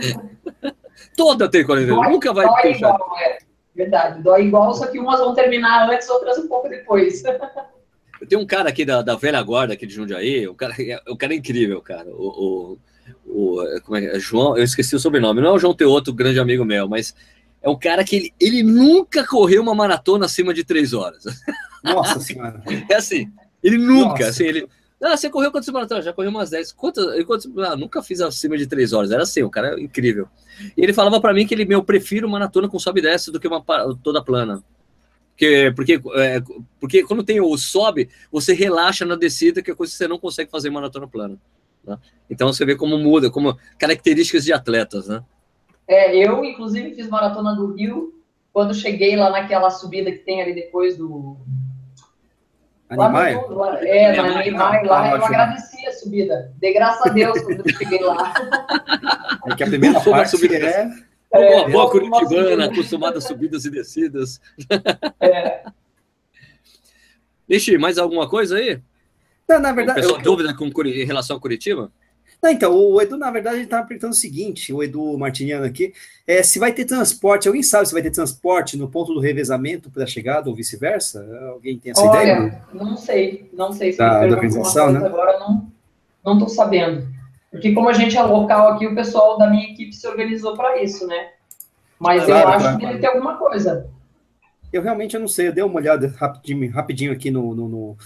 Toda tem quarenta e dois, nunca vai ter. Dói igual, é verdade, dói igual, só que umas vão terminar antes, outras um pouco depois. Eu tenho um cara aqui da, da velha guarda aqui de Jundiaí, o cara, o cara é incrível, cara, o... o... O, como é, João, eu esqueci o sobrenome, não é o João Teoto, grande amigo meu, mas é um cara que ele, ele nunca correu uma maratona acima de três horas. Nossa senhora. É assim, ele nunca, Nossa. assim, ele... Ah, você correu quantas maratonas? Já correu umas dez. Quantas? Quantas ah, nunca fiz acima de três horas, era assim, o cara é incrível. E ele falava pra mim que ele, meu, prefiro maratona com sobe e desce do que uma toda plana. Porque, porque, é, porque quando tem o sobe, você relaxa na descida, que é coisa que você não consegue fazer em maratona plana. Então você vê como muda, como características de atletas, né? É, eu inclusive fiz maratona do Rio quando cheguei lá naquela subida que tem ali depois do... Animai? Lá no, lá, é, é, na Animai, lá, lá eu ótimo. agradeci a subida, dei graças a Deus quando eu cheguei lá. É que a primeira parte é... é uma boa curitibana, acostumada a subidas e descidas. É. Ixi, mais alguma coisa aí? Não, na verdade, pessoal, eu, dúvida com, em relação a Curitiba? Não, então, o Edu, na verdade, ele estava perguntando o seguinte, o Edu Martiniano aqui, é, se vai ter transporte, alguém sabe se vai ter transporte no ponto do revezamento para a chegada ou vice-versa? Alguém tem essa Olha, ideia? Olha, não? não sei, não sei se tá, da organização, né? Agora eu não não estou sabendo, porque como a gente é local aqui, o pessoal da minha equipe se organizou para isso, né? Mas claro, eu acho claro, que deve claro. ter alguma coisa. Eu realmente eu não sei, eu dei uma olhada rapidinho, rapidinho aqui no... no, no...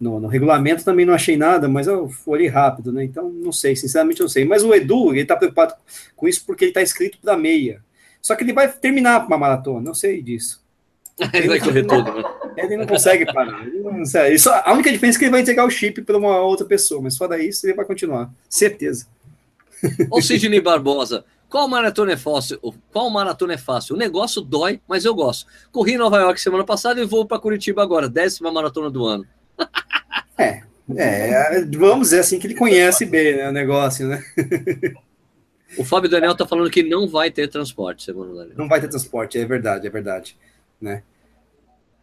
No, no regulamento também não achei nada, mas eu olhei rápido, né? Então, não sei, sinceramente não sei. Mas o Edu, ele tá preocupado com isso porque ele tá inscrito para meia. Só que ele vai terminar uma maratona, não sei disso. Ele vai correr todo, né? Ele não consegue parar. Ele não consegue. Só, a única diferença é que ele vai entregar o chip para uma outra pessoa, mas fora isso, ele vai continuar. Certeza. Ô Sidney Barbosa, qual maratona é fácil? Qual maratona é fácil? O negócio dói, mas eu gosto. Corri em Nova York semana passada e vou para Curitiba agora, décima maratona do ano. É, é, vamos dizer assim que ele conhece bem, né, o negócio, né? O Fábio Daniel tá falando que não vai ter transporte, segundo o Daniel. Não vai ter transporte, é verdade, é verdade, né?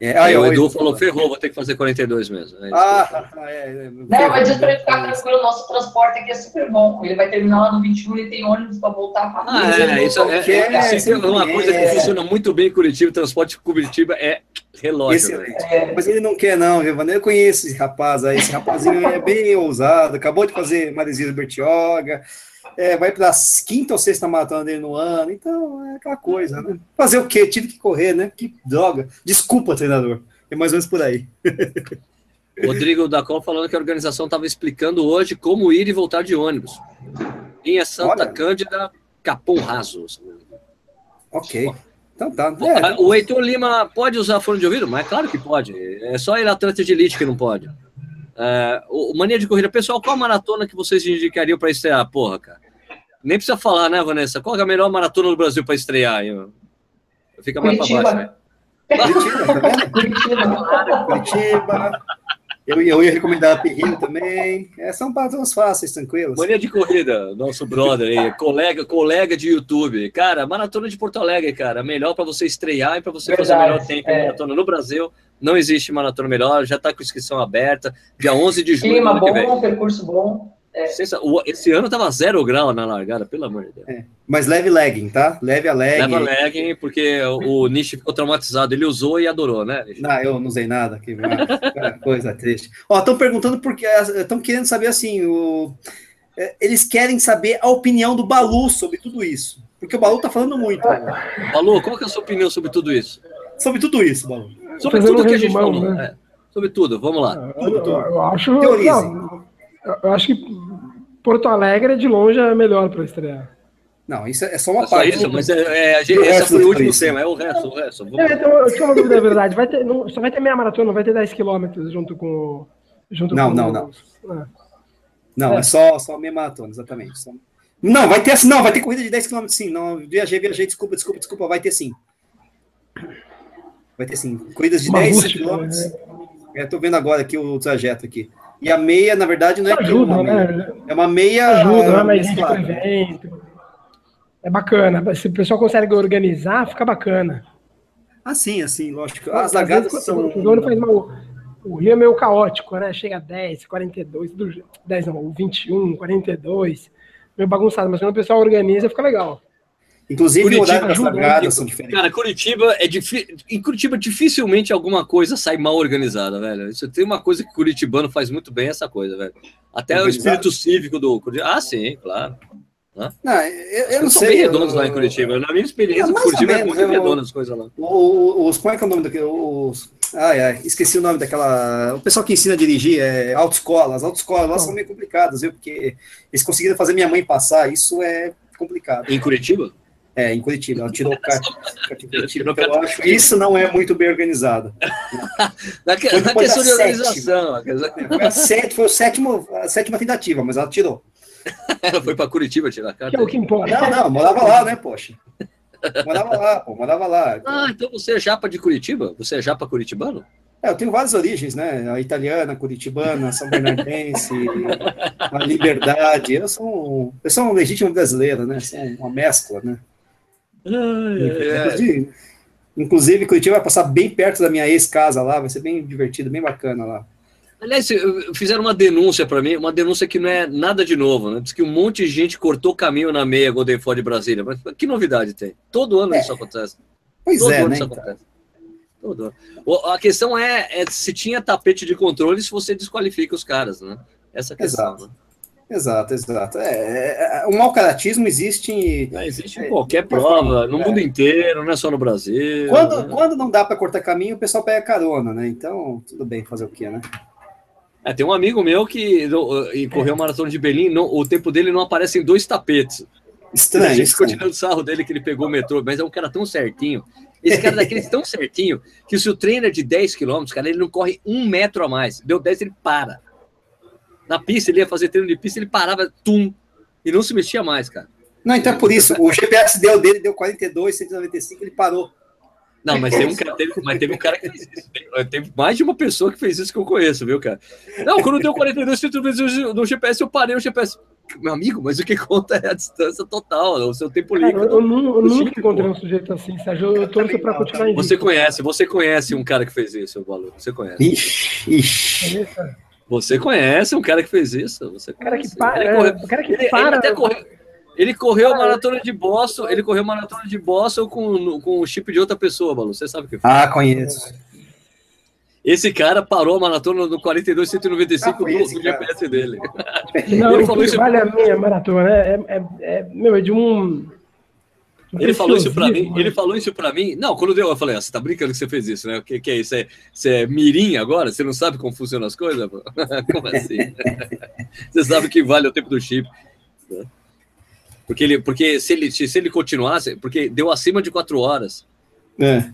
É, aí, o Edu falou, ferrou, vou ter que fazer quarenta e dois mesmo. É ah, é, é, não, mas diz pra ele ficar tranquilo, o nosso transporte aqui é super bom. Ele vai terminar lá no vinte e um e tem ônibus pra voltar pra ah, é, é, isso é, é, é, assim, é uma coisa que funciona muito bem em Curitiba, o transporte de Curitiba é relógio. É, mas ele não quer não, Giovanni, eu conheço esse rapaz aí, esse rapazinho é bem ousado, acabou de fazer Marisílio Bertioga, é, vai pra quinta ou sexta maratona dele no ano, então é aquela coisa, né? Fazer o quê? Tive que correr, né? Que droga. Desculpa, treinador. É mais ou menos por aí. Rodrigo Dacol falando que a organização estava explicando hoje como ir e voltar de ônibus. Linha Santa Olha. Cândida, Capão Raso. Ok. Então tá. É. O Heitor Lima pode usar fone de ouvido? Mas é claro que pode. É só ele atleta de elite que não pode. É, o Mania de Corrida. Pessoal, qual maratona que vocês indicariam para estrear? Porra, cara. Nem precisa falar, né, Vanessa? Qual é a melhor maratona do Brasil para estrear? Eu... Fica mais para baixo, né? Curitiba, tá vendo? Curitiba, Curitiba. Eu, eu ia recomendar a Perrinho também. É, são patrões fáceis, tranquilos. Mania de Corrida, nosso brother aí, colega, colega de YouTube. Cara, Maratona de Porto Alegre, cara, melhor para você estrear e para você Verdade, fazer o melhor tempo. É. Maratona no Brasil, não existe maratona melhor, já está com inscrição aberta, dia onze de junho. Clima bom, percurso bom. É. Esse ano tava zero grau na largada, pelo amor de Deus. É. Mas leve legging, tá? Leve a legging. Leve a legging, porque o, o Nishi ficou traumatizado. Ele usou e adorou, né? Não, eu não usei nada. Que coisa triste. Ó, estão perguntando porque... Estão querendo saber, assim, o... Eles querem saber a opinião do Balu sobre tudo isso. Porque o Balu tá falando muito. Né? Balu, qual que é a sua opinião sobre tudo isso? Sobre tudo isso, Balu. Sobre tudo que a gente falou. Né? É. Sobre tudo, vamos lá. Eu, eu, eu acho... Teorizem. Eu acho que Porto Alegre, de longe, é melhor para estrear. Não, isso é só uma é só parte. Isso, mas é, é, gente, essa foi o último tema, é o resto, o resto. Vamos... É, então, eu tenho uma dúvida, é verdade. Vai ter, não, só vai ter meia maratona, não vai ter dez quilômetros junto com... Junto não, com não, não, não. É. Não, é, é só, só meia maratona, exatamente. Só... Não, vai ter não, vai ter corrida de dez quilômetros, sim. Não, viajei, viajei, desculpa, desculpa, desculpa, vai ter sim. Vai ter sim. Corridas de uma dez quilômetros. É. Estou vendo agora aqui o trajeto aqui. E a meia, na verdade, não é ajuda, uma meia. Né? É uma meia... Ajuda, uma meia para evento. É bacana. Se o pessoal consegue organizar, fica bacana. Ah, sim, assim, lógico. As largadas são... O Rio é meio caótico, né? Chega a dez, quarenta e dois, dez não, vinte e um, quarenta e dois. Meio bagunçado, mas quando o pessoal organiza, fica legal. Inclusive, Curitiba, das largadas são diferentes. Cara, Curitiba é difícil. Em Curitiba, dificilmente alguma coisa sai mal organizada, velho. Isso tem uma coisa que o curitibano faz muito bem, essa coisa, velho. Até organizado? O espírito cívico do Curitiba. Ah, sim, claro. Hã? Não, eu, eu não sei. Bem redondos eu, lá em Curitiba. Na minha experiência, é, Curitiba menos, é muito eu, redonda as coisas lá. Os, como é que é o nome daquele? Os, ai, ai, esqueci o nome daquela. O pessoal que ensina a dirigir é autoescola. As autoescolas lá são meio complicadas, viu? Porque eles conseguiram fazer minha mãe passar, isso é complicado. Em Curitiba? É, em Curitiba, ela tirou o cartão. Eu acho isso não é muito bem organizado. Na questão de organização. Foi a sétima, a sétima tentativa, mas ela tirou. Ela foi para Curitiba tirar a carta. Que é o que importa. Não, não, morava lá, né, poxa. Morava lá, pô, morava lá. Ah, então você é japa de Curitiba? Você é japa curitibano? É, eu tenho várias origens, né? A italiana, a curitibana, a são bernardense, a liberdade. Eu sou, eu sou um legítimo brasileiro, né? Sou uma mescla, né? É, é. Inclusive, inclusive, Curitiba vai passar bem perto da minha ex-casa lá, vai ser bem divertido, bem bacana lá. Aliás, fizeram uma denúncia para mim, uma denúncia que não é nada de novo, né? Diz que um monte de gente cortou caminho na meia Golden Ford de Brasília, mas que novidade tem? Todo ano é. Isso acontece. Pois Todo é, ano né, isso então. acontece. Todo ano. A questão é, é se tinha tapete de controle, se você desqualifica os caras, né? Essa questão, Exato. Né? Exato, exato. É, é, o mau-caratismo existe em... Não, existe em qualquer é, prova, no é. mundo inteiro, não é só no Brasil. Quando, né? Quando não dá para cortar caminho, o pessoal pega carona, né? Então, tudo bem fazer o quê, né? É, tem um amigo meu que e correu o Maratona de Berlim, não, o tempo dele não aparece em dois tapetes. Estranho. A gente ficou tirando sarro dele que ele pegou o metrô, mas é um cara tão certinho. Esse cara daquele tão certinho que se o treino é de dez quilômetros, cara, ele não corre um metro a mais. Deu dez, ele para. Na pista, ele ia fazer treino de pista, ele parava, tum, e não se mexia mais, cara. Não, então é por isso, o G P S deu dele, deu quarenta e dois, cento e noventa e cinco, ele parou. Não, mas teve um cara, teve, mas teve um cara que fez isso, teve, teve mais de uma pessoa que fez isso que eu conheço, viu, cara? Não, quando deu quarenta e dois, cento e noventa e cinco no G P S, eu parei o G P S. Meu amigo, mas o que conta é a distância total, o seu tempo livre. Eu, eu nunca encontrei um sujeito assim, Sérgio, eu torço pra continuar isso. Você conhece, você conhece um cara que fez isso, seu Valor, você conhece. Ixi, ixi. Você conhece um cara que fez isso? Você cara que para, ele correu, é, cara que ele, para. Ele até correu, ele correu a maratona de Boston, ele correu a maratona de Boston com, com o chip de outra pessoa, Balu. Você sabe o que foi? Ah, conheço. Esse cara parou a maratona no quarenta e dois, cento e noventa e cinco ah, do, do G P S dele. Não, ele falou isso. Vale a minha maratona, é, é, é, meu, é de um. Ele falou isso pra mim, ele falou isso pra mim. Não, quando deu, eu falei, ah, você tá brincando que você fez isso, né? O que, que é isso? Você é, você é mirim agora? Você não sabe como funcionam as coisas? Como assim? Você sabe que vale o tempo do chip. Porque, ele, porque se, ele, se ele continuasse, porque deu acima de quatro horas. É.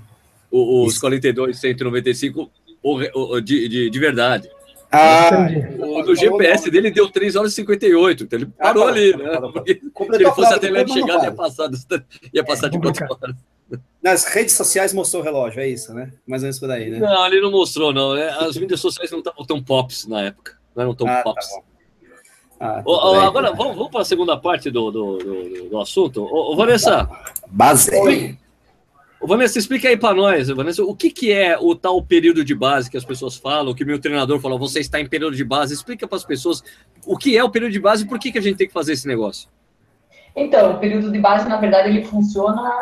O, os quarenta e dois, cento e noventa e cinco o, o, de, de, de verdade. Ah, o do G P S dele deu três horas e cinquenta e oito, então ele parou ah, ali, né? Porque se ele fosse até ele chegar, ia passar, ia passar de quatro horas. Nas redes sociais mostrou o relógio, é isso, né? Mais ou menos por aí, né? Não, ele não mostrou, não. As mídias sociais não estavam tão pops na época. Não eram tão ah, pops. Tá ah, oh, bem, agora, né? vamos, vamos para a segunda parte do, do, do, do assunto. Ô, ô, Vanessa. Base. Oi. Ô, Vanessa, explica aí para nós, Vanessa, o que, que é o tal período de base que as pessoas falam, que o meu treinador falou, você está em período de base. Explica para as pessoas o que é o período de base e por que, que a gente tem que fazer esse negócio. Então, o período de base, na verdade, ele funciona,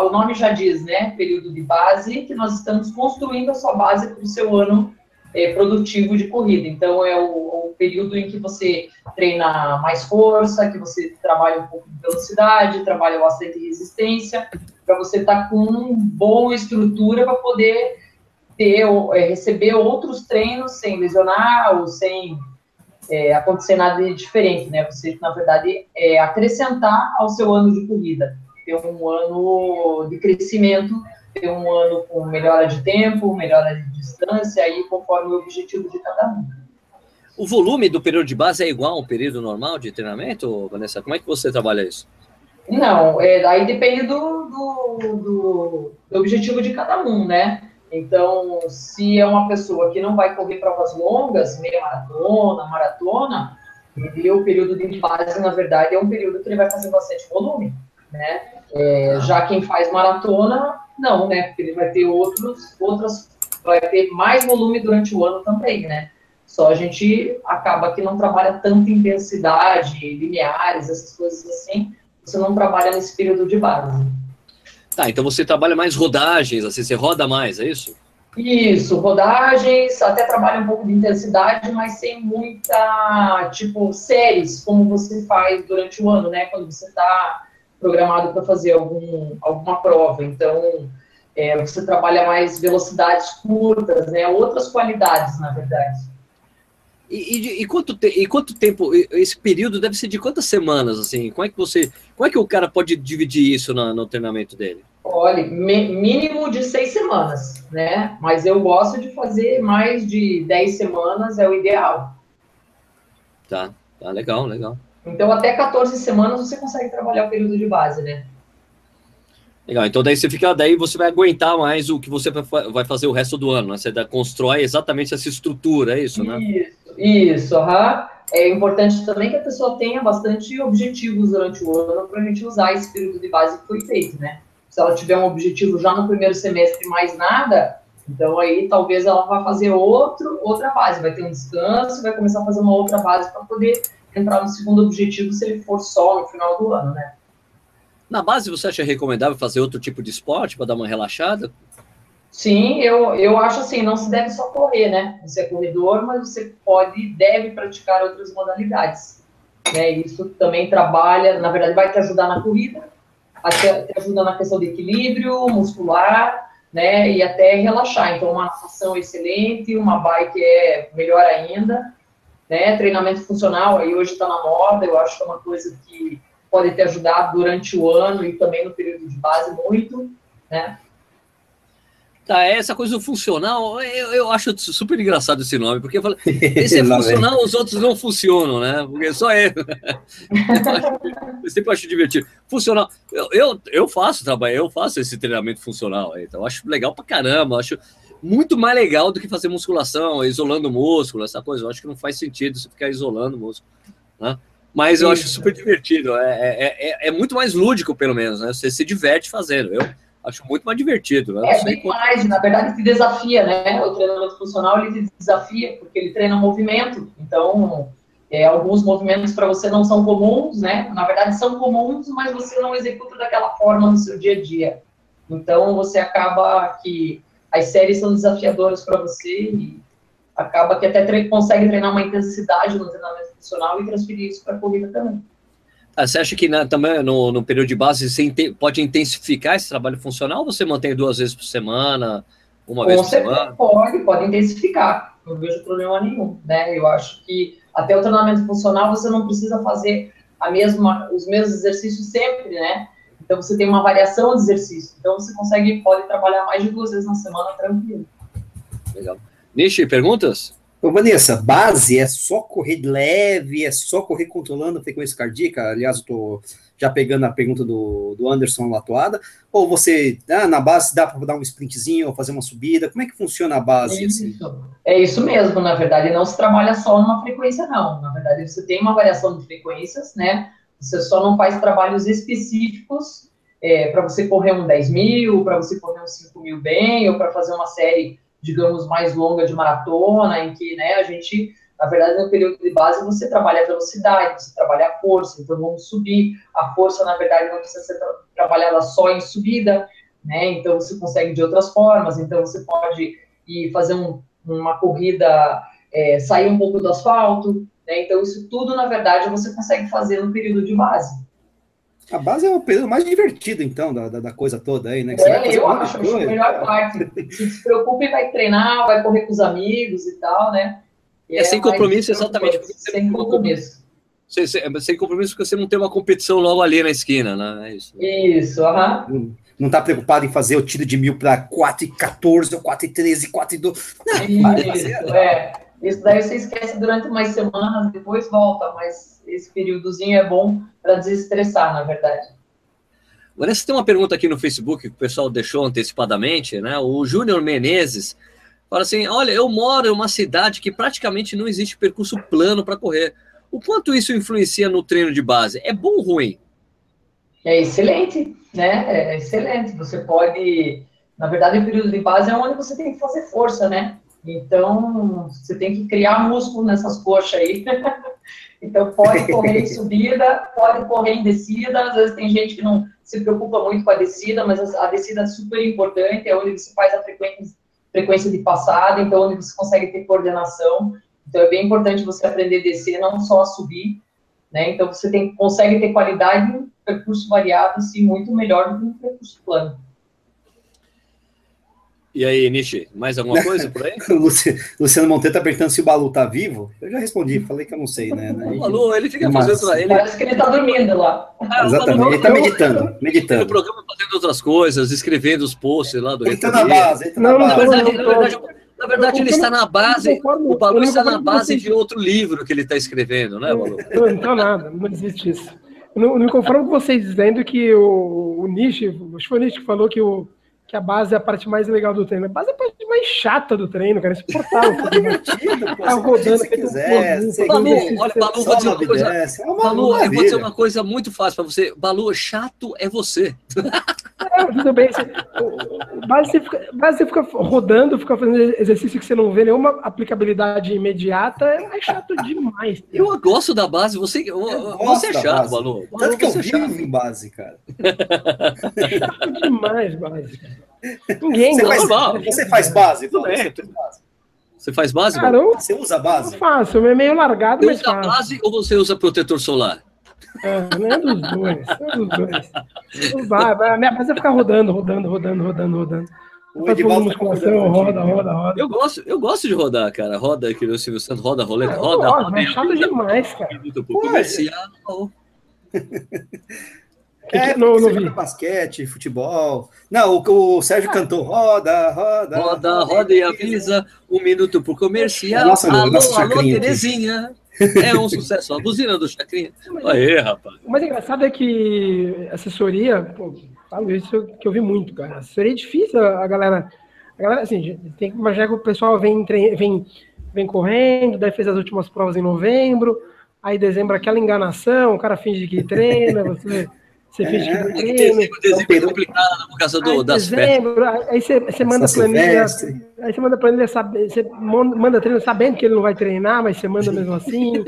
o nome já diz, né? Período de base, que nós estamos construindo a sua base para o seu ano é, produtivo de corrida. Então, é o, o período em que você treina mais força, que você trabalha um pouco de velocidade, trabalha bastante resistência, para você estar tá com uma boa estrutura para poder ter, é, receber outros treinos sem lesionar ou sem... É, acontecer nada de diferente, né? Você, na verdade, é acrescentar ao seu ano de corrida. Ter um ano de crescimento, ter um ano com melhora de tempo, melhora de distância, aí conforme o objetivo de cada um. O volume do período de base é igual ao período normal de treinamento, Vanessa? Como é que você trabalha isso? Não, é, aí depende do, do, do, do objetivo de cada um, né? Então, se é uma pessoa que não vai correr provas longas, meia maratona, maratona, ele, o período de base, na verdade, é um período que ele vai fazer bastante volume, né? É, já quem faz maratona, não, né? Porque ele vai ter outros, outras, vai ter mais volume durante o ano também, né? Só a gente acaba que não trabalha tanta intensidade, lineares, essas coisas assim, você não trabalha nesse período de base. Tá, então você trabalha mais rodagens, assim, você roda mais, é isso? Isso, rodagens, até trabalha um pouco de intensidade, mas sem muita, tipo, séries, como você faz durante o ano, né? Quando você está programado para fazer algum, alguma prova. Então, é, você trabalha mais velocidades curtas, né? Outras qualidades, na verdade. E, e, e, quanto te, e quanto tempo, esse período deve ser de quantas semanas, assim? Como é que você, como é que o cara pode dividir isso na, no treinamento dele? Olha, me, mínimo de seis semanas, né? Mas eu gosto de fazer mais de dez semanas, é o ideal. Tá, tá legal, legal. Então, até quatorze semanas você consegue trabalhar o período de base, né? Legal, então daí você fica, daí você vai aguentar mais o que você vai fazer o resto do ano, né? Você constrói exatamente essa estrutura, é isso, né? Isso. Isso, uhum. É importante também que a pessoa tenha bastante objetivos durante o ano para a gente usar esse período de base que foi feito, né? Se ela tiver um objetivo já no primeiro semestre mais nada, então aí talvez ela vá fazer outro, outra base, vai ter um descanso, vai começar a fazer uma outra base para poder entrar no segundo objetivo se ele for só no final do ano, né? Na base você acha recomendável fazer outro tipo de esporte para dar uma relaxada? Sim, eu, eu acho assim, não se deve só correr, né? Você é corredor, mas você pode e deve praticar outras modalidades, né? Isso também trabalha, na verdade, vai te ajudar na corrida, até te ajudar na questão de equilíbrio muscular, né? E até relaxar. Então, uma natação é excelente, uma bike é melhor ainda, né? Treinamento funcional, aí hoje está na moda, eu acho que é uma coisa que pode te ajudar durante o ano e também no período de base muito, né? Tá, essa coisa do funcional, eu, eu acho super engraçado esse nome, porque eu falo, esse é funcional, os outros não funcionam, né? Porque só eu. Eu sempre acho divertido. Funcional, eu, eu, eu faço trabalho, eu faço esse treinamento funcional, então eu acho legal pra caramba, eu acho muito mais legal do que fazer musculação, isolando músculo, essa coisa, eu acho que não faz sentido você ficar isolando músculo, né? Mas eu acho super divertido, é, é, é, é muito mais lúdico, pelo menos, né? Você se diverte fazendo, eu... Acho muito mais divertido. Né? É, bem mais, na verdade, te desafia, né? O treinamento funcional, ele te desafia, porque ele treina movimento. Então, é, alguns movimentos para você não são comuns, né? Na verdade, são comuns, mas você não executa daquela forma no seu dia a dia. Então, você acaba que as séries são desafiadoras para você e acaba que até tre- consegue treinar uma intensidade no treinamento funcional e transferir isso para a corrida também. Ah, você acha que na, também no, no período de base você inte, pode intensificar esse trabalho funcional ou você mantém duas vezes por semana, uma Com vez por semana? Pode, pode intensificar, não vejo problema nenhum, né? Eu acho que até o treinamento funcional você não precisa fazer a mesma, os mesmos exercícios sempre, né? Então, você tem uma variação de exercício. Então, você consegue, pode trabalhar mais de duas vezes na semana, tranquilo. Legal. Nishi, perguntas? Ô, Vanessa, base é só correr leve, é só correr controlando a frequência cardíaca? Aliás, eu tô já pegando a pergunta do, do Anderson Latoada. Ou você, ah, na base, dá para dar um sprintzinho, ou fazer uma subida? Como é que funciona a base? É isso, assim? É isso mesmo, na verdade, não se trabalha só numa frequência, não. Na verdade, você tem uma variação de frequências, né? Você só não faz trabalhos específicos é, para você correr um dez mil, para você correr um cinco mil bem, ou para fazer uma série, digamos, mais longa de maratona, em que, né, a gente, na verdade, no período de base, você trabalha a velocidade, você trabalha a força, então vamos subir. A força, na verdade, não precisa ser tra- trabalhada só em subida, né, então você consegue de outras formas, então você pode ir fazer um, uma corrida, é, sair um pouco do asfalto, né, então isso tudo, na verdade, você consegue fazer no período de base. A base é o período mais divertido, então, da, da coisa toda aí, né? Que você é, vai eu acho, acho a melhor parte. Se despreocupe, vai treinar, vai correr com os amigos e tal, né? E é, é sem compromisso, exatamente. Sem compromisso. Sem, sem, sem compromisso, porque você não tem uma competição logo ali na esquina, né? É isso, isso, aham. Hum. Não está preocupado em fazer o tiro de mil para quatro e quatorze, ou quatro e treze, quatro e doze. Isso, é. Isso daí você esquece durante umas semanas, depois volta, mas esse períodozinho é bom para desestressar, na verdade. Vanessa, tem uma pergunta aqui no Facebook que o pessoal deixou antecipadamente, né? O Júnior Menezes fala assim, olha, eu moro em uma cidade que praticamente não existe percurso plano para correr. O quanto isso influencia no treino de base? É bom ou ruim? É excelente, né? É excelente. Você pode... Na verdade, o período de base é onde você tem que fazer força, né? Então, você tem que criar músculo nessas coxas aí. Então, pode correr em subida, pode correr em descida. Às vezes tem gente que não se preocupa muito com a descida, mas a descida é super importante, é onde você faz a frequência, frequência de passada, então onde você consegue ter coordenação. Então, é bem importante você aprender a descer, não só a subir, né? Então, você tem, consegue ter qualidade em um percurso variado, assim, muito melhor do que um percurso plano. E aí, Nishi, mais alguma coisa por aí? Luciano Monteiro tá perguntando se o Balu tá vivo. Eu já respondi, falei que eu não sei, né? O Balu, ele fica Mas... fazendo... Ele... Parece que ele tá dormindo lá. Ah, exatamente, Balu, ele tá eu... meditando, meditando. O programa fazendo outras coisas, escrevendo os posts lá do... Ele tá na base, ele tá na base. Na verdade, na verdade, na verdade ele está na base, o Balu está na base de outro livro que ele tá escrevendo, né, Balu? Não, não tá nada, não existe isso. Eu não me conformo com vocês dizendo que o, o Nishi, acho que foi o Nishi que falou que o... que a base é a parte mais legal do treino. A base é a parte mais chata do treino, cara. É insuportável. É divertido, pô. Tá rodando, se quiser. Um Balu, olha, Balu, vou dizer uma coisa. É uma Balu, eu vou dizer uma coisa muito fácil pra você. Balu, chato é você. É, tudo bem. Você, base, você fica, base você fica rodando, fica fazendo exercício que você não vê nenhuma aplicabilidade imediata. É chato demais. Cara. Eu gosto da base. Você, eu você é chato, Balu. Balu. Tanto que eu vivo em base, cara. É chato demais, base. Ninguém você, faz, você faz base? Você faz base? Cara, eu, você usa base? Eu faço, eu é meio largado, você mas faço. Você usa base ou você usa protetor solar? É, não é dos dois, é dos dois. Vai, vai, a minha base é ficar rodando, rodando, rodando, rodando, rodando. O Edivaldo musculação, roda, roda, roda. Eu gosto, eu gosto de rodar, cara. Roda aqui no Silvio Santos, roda, roleta, roda, roda. roda é chato demais, cara. É, no, no, no basquete, futebol. Não, o, o Sérgio ah, cantou roda, roda. Roda, roda e avisa. Um minuto pro comercial. Nossa, alô, nossa alô, Terezinha. É um sucesso. A buzina do Chacrinha. Mas, Aê, rapaz. O mais engraçado é que assessoria, pô, falo isso que eu vi muito, cara. Assessoria é difícil, a galera. A galera, assim, tem que imaginar que o pessoal vem, vem, vem correndo, daí fez as últimas provas em novembro, aí em dezembro aquela enganação, o cara finge que treina, você. Você finge é, que treina, dezembro, dezembro é complicado por causa do, aí, das dezembro, festas. Aí você, você manda planilha, aí você manda planilha, sabe, você manda treino sabendo que ele não vai treinar, mas você manda mesmo assim.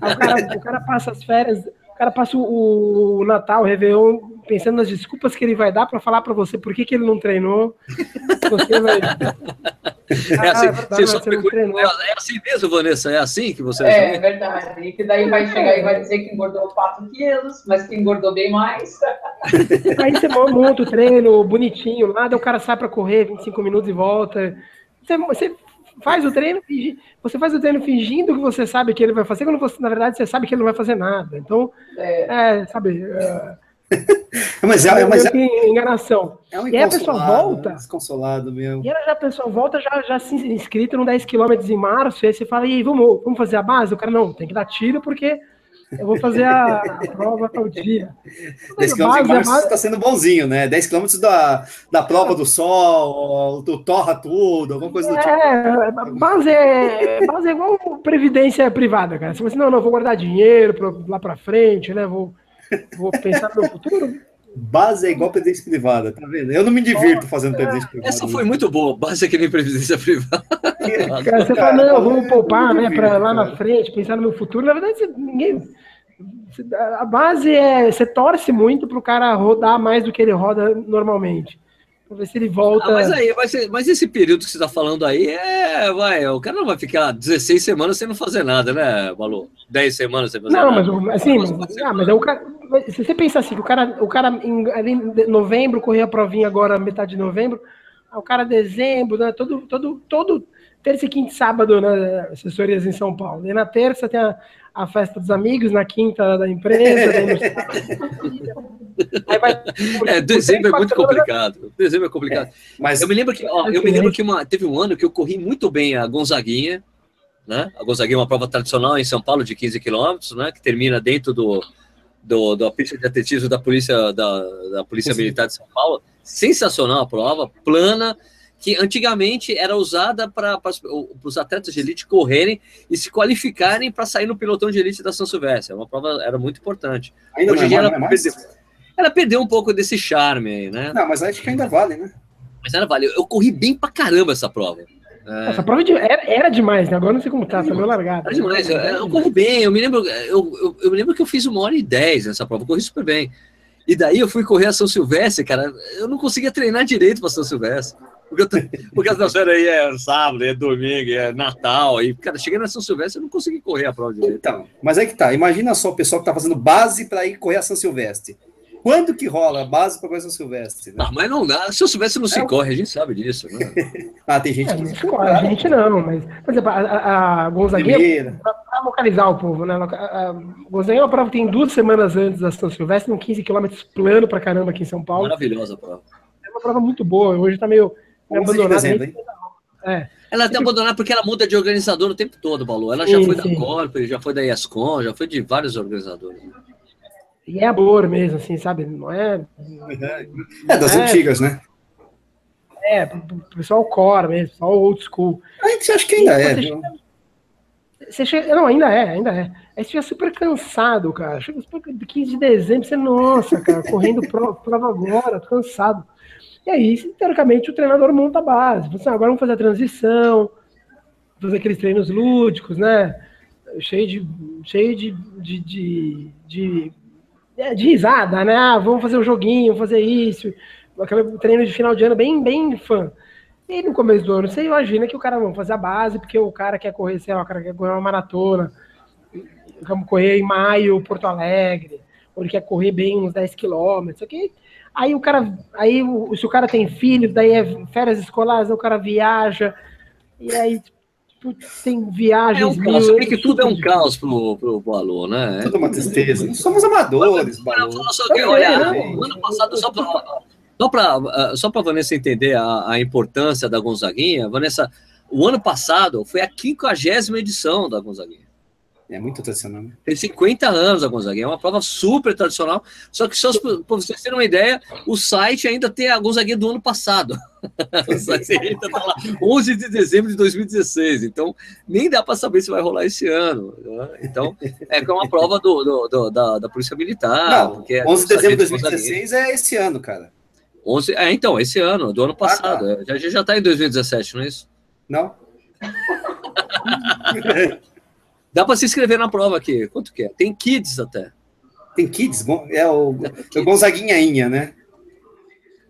Aí o cara, o cara passa as férias, o cara passa o, o Natal, o Réveillon, pensando nas desculpas que ele vai dar para falar para você por que, que ele não treinou. Você vai... É assim, ah, você só você treinou. É assim mesmo, Vanessa? É assim que você... É, é verdade. E que daí vai chegar e vai dizer que engordou quatro quilos, mas que engordou bem mais. Aí você monta o treino bonitinho, nada, o cara sai para correr vinte e cinco minutos e volta. Você, você faz o treino, você faz o treino fingindo que você sabe que ele vai fazer, quando você, na verdade, você sabe que ele não vai fazer nada. Então, é, é sabe... É... mas é, é, mas é enganação. É um e aí a pessoa volta, desconsolado mesmo. E aí a pessoa volta já, já se inscrito num dez quilômetros em março, e aí você fala, e aí, vamos, vamos fazer a base? O cara, não, tem que dar tiro porque eu vou fazer a, a prova para o dia. dez quilômetros em março está sendo bonzinho, né? dez quilômetros da, da prova do sol, do torra tudo, alguma coisa do é, tipo. Base é, base é igual previdência privada, cara. Você fala assim, não, não, vou guardar dinheiro pra, lá para frente, né? Vou... Vou pensar no meu futuro. Base é igual previdência privada, tá vendo? Eu não me divirto fazendo previdência privada. Essa foi muito boa, base é que nem previdência privada. Cara, você fala, não, vamos poupar, né, para lá na frente, pensar no meu futuro. Na verdade, você, ninguém... A base é... Você torce muito pro cara rodar mais do que ele roda normalmente. Pra ver se ele volta... Ah, mas, aí, mas, mas esse período que você tá falando aí, é, vai, o cara não vai ficar dezesseis semanas sem não fazer nada, né, Balu? dez semanas sem fazer não, nada. Não, mas assim, mas, ah, mas é o cara... Se você pensar assim, o cara, o cara em, em novembro, corria a provinha agora, metade de novembro, o cara dezembro, né, todo, todo, todo terça, quinta e sábado, né, assessorias em São Paulo. E na terça tem a, a festa dos amigos, na quinta da imprensa. Aí vai, por, é, dezembro é muito complicado. Dezembro é complicado. É, mas eu me lembro que, ó, eu me lembro que uma, teve um ano que eu corri muito bem a Gonzaguinha, né? A Gonzaguinha é uma prova tradicional em São Paulo de quinze quilômetros, né, que termina dentro do... Do, da pista de atletismo da Polícia, da, da polícia Militar de São Paulo. Sensacional a prova, plana, que antigamente era usada para os atletas de elite correrem e se qualificarem para sair no pelotão de elite da São Silvestre. Uma prova era muito importante. Ainda hoje em dia vale, ela, é perdeu, ela perdeu um pouco desse charme aí, né? Não, mas acho que ainda vale, né? Mas ainda vale. Eu, eu corri bem pra caramba essa prova. É. Essa prova de, era, era demais, né? Agora não sei como tá, tá meio largado. Era demais, eu, eu corri bem, eu me lembro, eu, eu, eu me lembro que eu fiz uma hora e dez nessa prova, eu corri super bem. E daí eu fui correr a São Silvestre, cara, eu não conseguia treinar direito pra São Silvestre. Porque eu, porque essa feira aí é sábado, é domingo, é Natal, e, cara, cheguei na São Silvestre, eu não consegui correr a prova direito. Então, mas aí que tá, imagina só o pessoal que tá fazendo base pra ir correr a São Silvestre. Quando que rola a base para coisa São Silvestre? Né? Ah, mas não dá. São Silvestre não se é, corre, a gente sabe disso. Né? Ah, tem gente é, que não se corre. A gente não, mas... Por exemplo, a, a Gonzaguinha, para localizar o povo, né? A Gonzaguinha é uma prova que tem duas semanas antes da São Silvestre, um quinze quilômetros plano para caramba aqui em São Paulo. Maravilhosa a prova. É uma prova muito boa. Hoje está meio, meio abandonada. Dezembro, é. Ela tem abandonado porque ela muda de organizador o tempo todo, Balu. Ela já sim, foi sim. da Corp, já foi da Iascom, já foi de vários organizadores. E é amor mesmo, assim, sabe? Não é... É das é, antigas, né? É, o pessoal core mesmo, pessoal old school. Aí você acha que ainda e, é, você chega, você chega, não, ainda é, ainda é. Aí você fica super cansado, cara. Chega quinze de dezembro, você, nossa, cara, correndo prova, prova agora, tô cansado. E aí, teoricamente, o treinador monta a base. Você, agora vamos fazer a transição, fazer aqueles treinos lúdicos, né? Cheio de... Cheio de... de, de, de de risada, né? Ah, vamos fazer um joguinho, vamos fazer isso. Aquele treino de final de ano bem, bem fã. E no começo do ano, você imagina que o cara vai fazer a base, porque o cara quer correr, sei lá, o cara quer correr uma maratona, vamos correr em maio, Porto Alegre, ou ele quer correr bem uns dez quilômetros, ok? Aí o cara, aí se o cara tem filho, daí é férias escolares, o cara viaja, e aí... Tem viagens... É um caos, porque é tudo é um caos pro, pro, pro aluno, né? Tudo uma tristeza. Somos amadores, Balu. Ano passado, só para só pra, só pra Vanessa entender a, a importância da Gonzaguinha, Vanessa, o ano passado foi a quinquagésima edição da Gonzaguinha. É muito tradicional, né? Tem cinquenta anos a Gonzaguinha, é uma prova super tradicional, só que só para vocês terem uma ideia, o site ainda tem a Gonzaguinha do ano passado. O site ainda tá lá, onze de dezembro de dois mil e dezesseis, então nem dá para saber se vai rolar esse ano, né? Então, é que é uma prova do, do, do, da, da Polícia Militar. Não, é onze de dezembro de dois mil e dezesseis é esse ano, cara. onze, é, então, esse ano, do ano passado, ah, tá. já, já tá em dois mil e dezessete, não é isso? Não. Dá para se inscrever na prova aqui. Quanto que é? Tem kids até. Tem kids? É o, é o Gonzaguinhainha, né?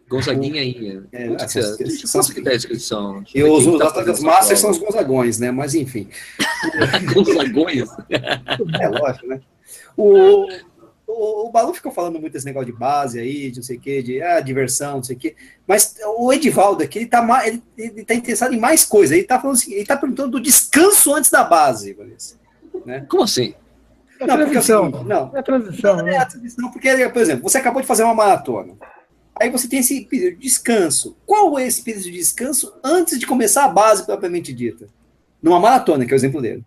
Gonzaguinhainha. É, quanto que é? Quanto que dá a inscrição? E os atletas massas são os Gonzagões, né? Mas enfim. Gonzagões? É, lógico, né? O, O, o Balu ficou falando muito desse negócio de base aí, de não sei o que, de ah, diversão, não sei o que, mas o Edivaldo aqui, ele tá, mais, ele, ele tá interessado em mais coisa, ele tá, falando assim, ele tá perguntando do descanso antes da base, Vanessa, né? Como assim? É não, transição. Porque, assim, não, é transição, né? É transição, porque, por exemplo, você acabou de fazer uma maratona, aí você tem esse período de descanso, qual é esse período de descanso antes de começar a base propriamente dita? Numa maratona, que é o exemplo dele.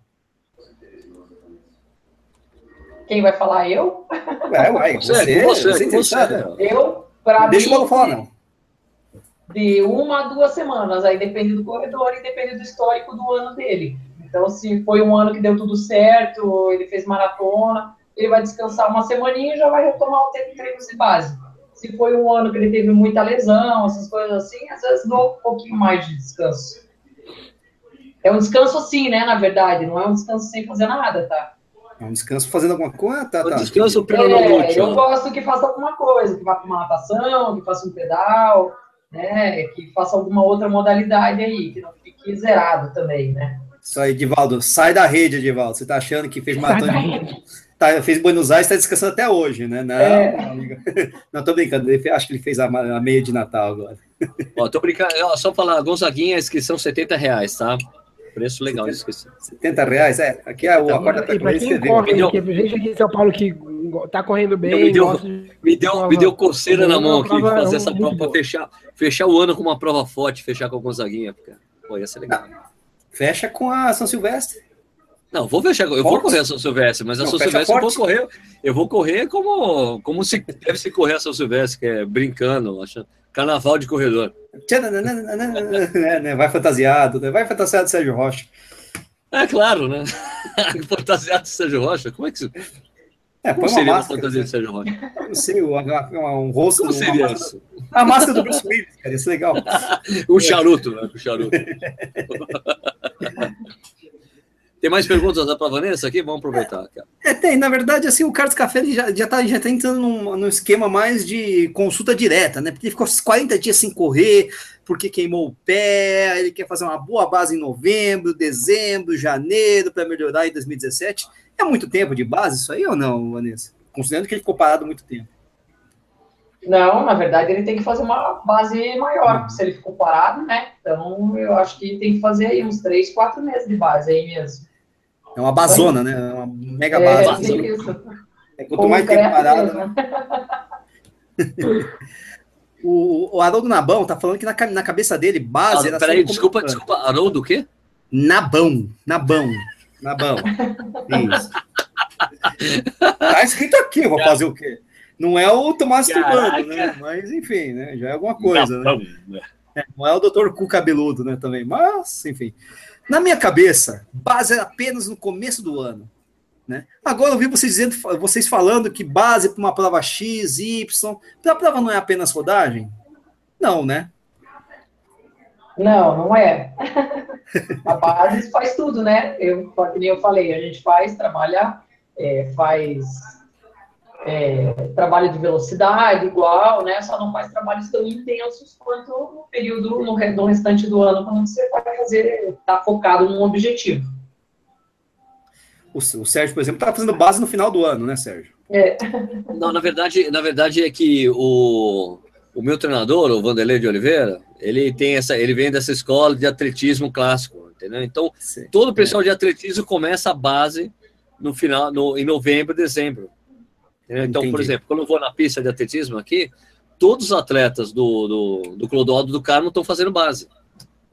Quem vai falar? Eu? É, uai, você, você, você, você, você. Eu, pra Deixa mim, o Balu falar, não. De uma a duas semanas, aí depende do corredor e depende do histórico do ano dele. Então, se foi um ano que deu tudo certo, ele fez maratona, ele vai descansar uma semaninha e já vai retomar o tempo de treinos de base. Se foi um ano que ele teve muita lesão, essas coisas assim, às vezes dou um pouquinho mais de descanso. É um descanso assim, né, na verdade, não é um descanso sem fazer nada, tá? É um descanso fazendo alguma coisa? Tá, tá. Descanso é, eu gosto que faça alguma coisa, que vá para uma natação, que faça um pedal, né? Que faça alguma outra modalidade aí, que não fique zerado também, né? Isso aí, Edivaldo. Sai da rede, Edivaldo. Você tá achando que fez maratona de... tá, fez Buenos Aires, tá descansando até hoje, né? Não, é. Não, tô brincando. Ele fez, acho que ele fez a, a meia de Natal agora. Ó, tô brincando. Ó, só falar, Gonzaguinha, a inscrição setenta reais, tá? Preço legal, não esqueci. setenta reais, é. Aqui é o acordo da corrida. Gente aqui em São Paulo que tá correndo bem. Me deu, de me deu, prova, me deu coceira na mão aqui, fazer essa prova para fechar, fechar o ano com uma prova forte, fechar com a Gonzaguinha. Pô, ia ser legal. Não, fecha com a São Silvestre. Não, vou fechar. Eu forte. vou correr a São Silvestre, mas a não, São Silvestre forte. eu vou correr. Eu vou correr como, como se deve se correr a São Silvestre, que é brincando, achando. Carnaval de corredor. Vai fantasiado, né? Vai fantasiado de Sérgio Rocha. É claro, né? Fantasiado de Sérgio Rocha? Como é que isso... É, põe uma máscara, fantasia né? de Sérgio Rocha? Não sei, um, um rosto... Como seria máscara, isso? A máscara do Bruce Willis, cara, isso é legal. O charuto, né? O charuto. Tem mais perguntas para a Vanessa aqui? Vamos aproveitar. Cara. É, tem. Na verdade, assim, o Carlos Café ele já está já tá, já tá entrando num, num esquema mais de consulta direta, né? Porque ele ficou quarenta dias sem correr, porque queimou o pé, ele quer fazer uma boa base em novembro, dezembro, janeiro, para melhorar em dois mil e dezessete. É muito tempo de base isso aí ou não, Vanessa? Considerando que ele ficou parado muito tempo. Não, na verdade, ele tem que fazer uma base maior, se ele ficou parado, né? Então, eu acho que tem que fazer aí uns três, quatro meses de base aí mesmo. É uma bazona, né? Uma mega base. É, isso. É quanto Concreto mais tempo parado, mesmo. né? o, o Haroldo Nabão tá falando que na, na cabeça dele, base... Ah, era peraí, desculpa, desculpa, Haroldo o quê? Nabão, Nabão, Nabão. Isso. Tá escrito aqui, eu vou fazer o quê? Não é o Tomás Turbano, né? Mas, enfim, né? Já é alguma coisa, não, né? Não. É, não é o doutor Cu Cabeludo, né, também. Mas, enfim. Na minha cabeça, base era apenas no começo do ano, né? Agora eu vi vocês, dizendo, vocês falando que base para uma prova X, Y... Para a prova não é apenas rodagem? Não, né? Não, não é. A base faz tudo, né? Eu, como eu falei, a gente faz, trabalha, é, faz... É, trabalho de velocidade igual, né? Só não faz trabalhos tão intensos quanto no período no, no restante do ano, quando você vai fazer, tá focado num objetivo. O, o Sérgio, por exemplo, tá fazendo base no final do ano, né, Sérgio? É. Não, na verdade, na verdade é que o, o meu treinador, o Vanderlei de Oliveira, ele tem essa, ele vem dessa escola de atletismo clássico, entendeu? Então, Sim. todo o pessoal é. de atletismo começa a base no final, no, em novembro, dezembro. Então, Entendi. por exemplo, quando eu vou na pista de atletismo aqui, todos os atletas do, do, do Clodoaldo do Carmo estão fazendo base,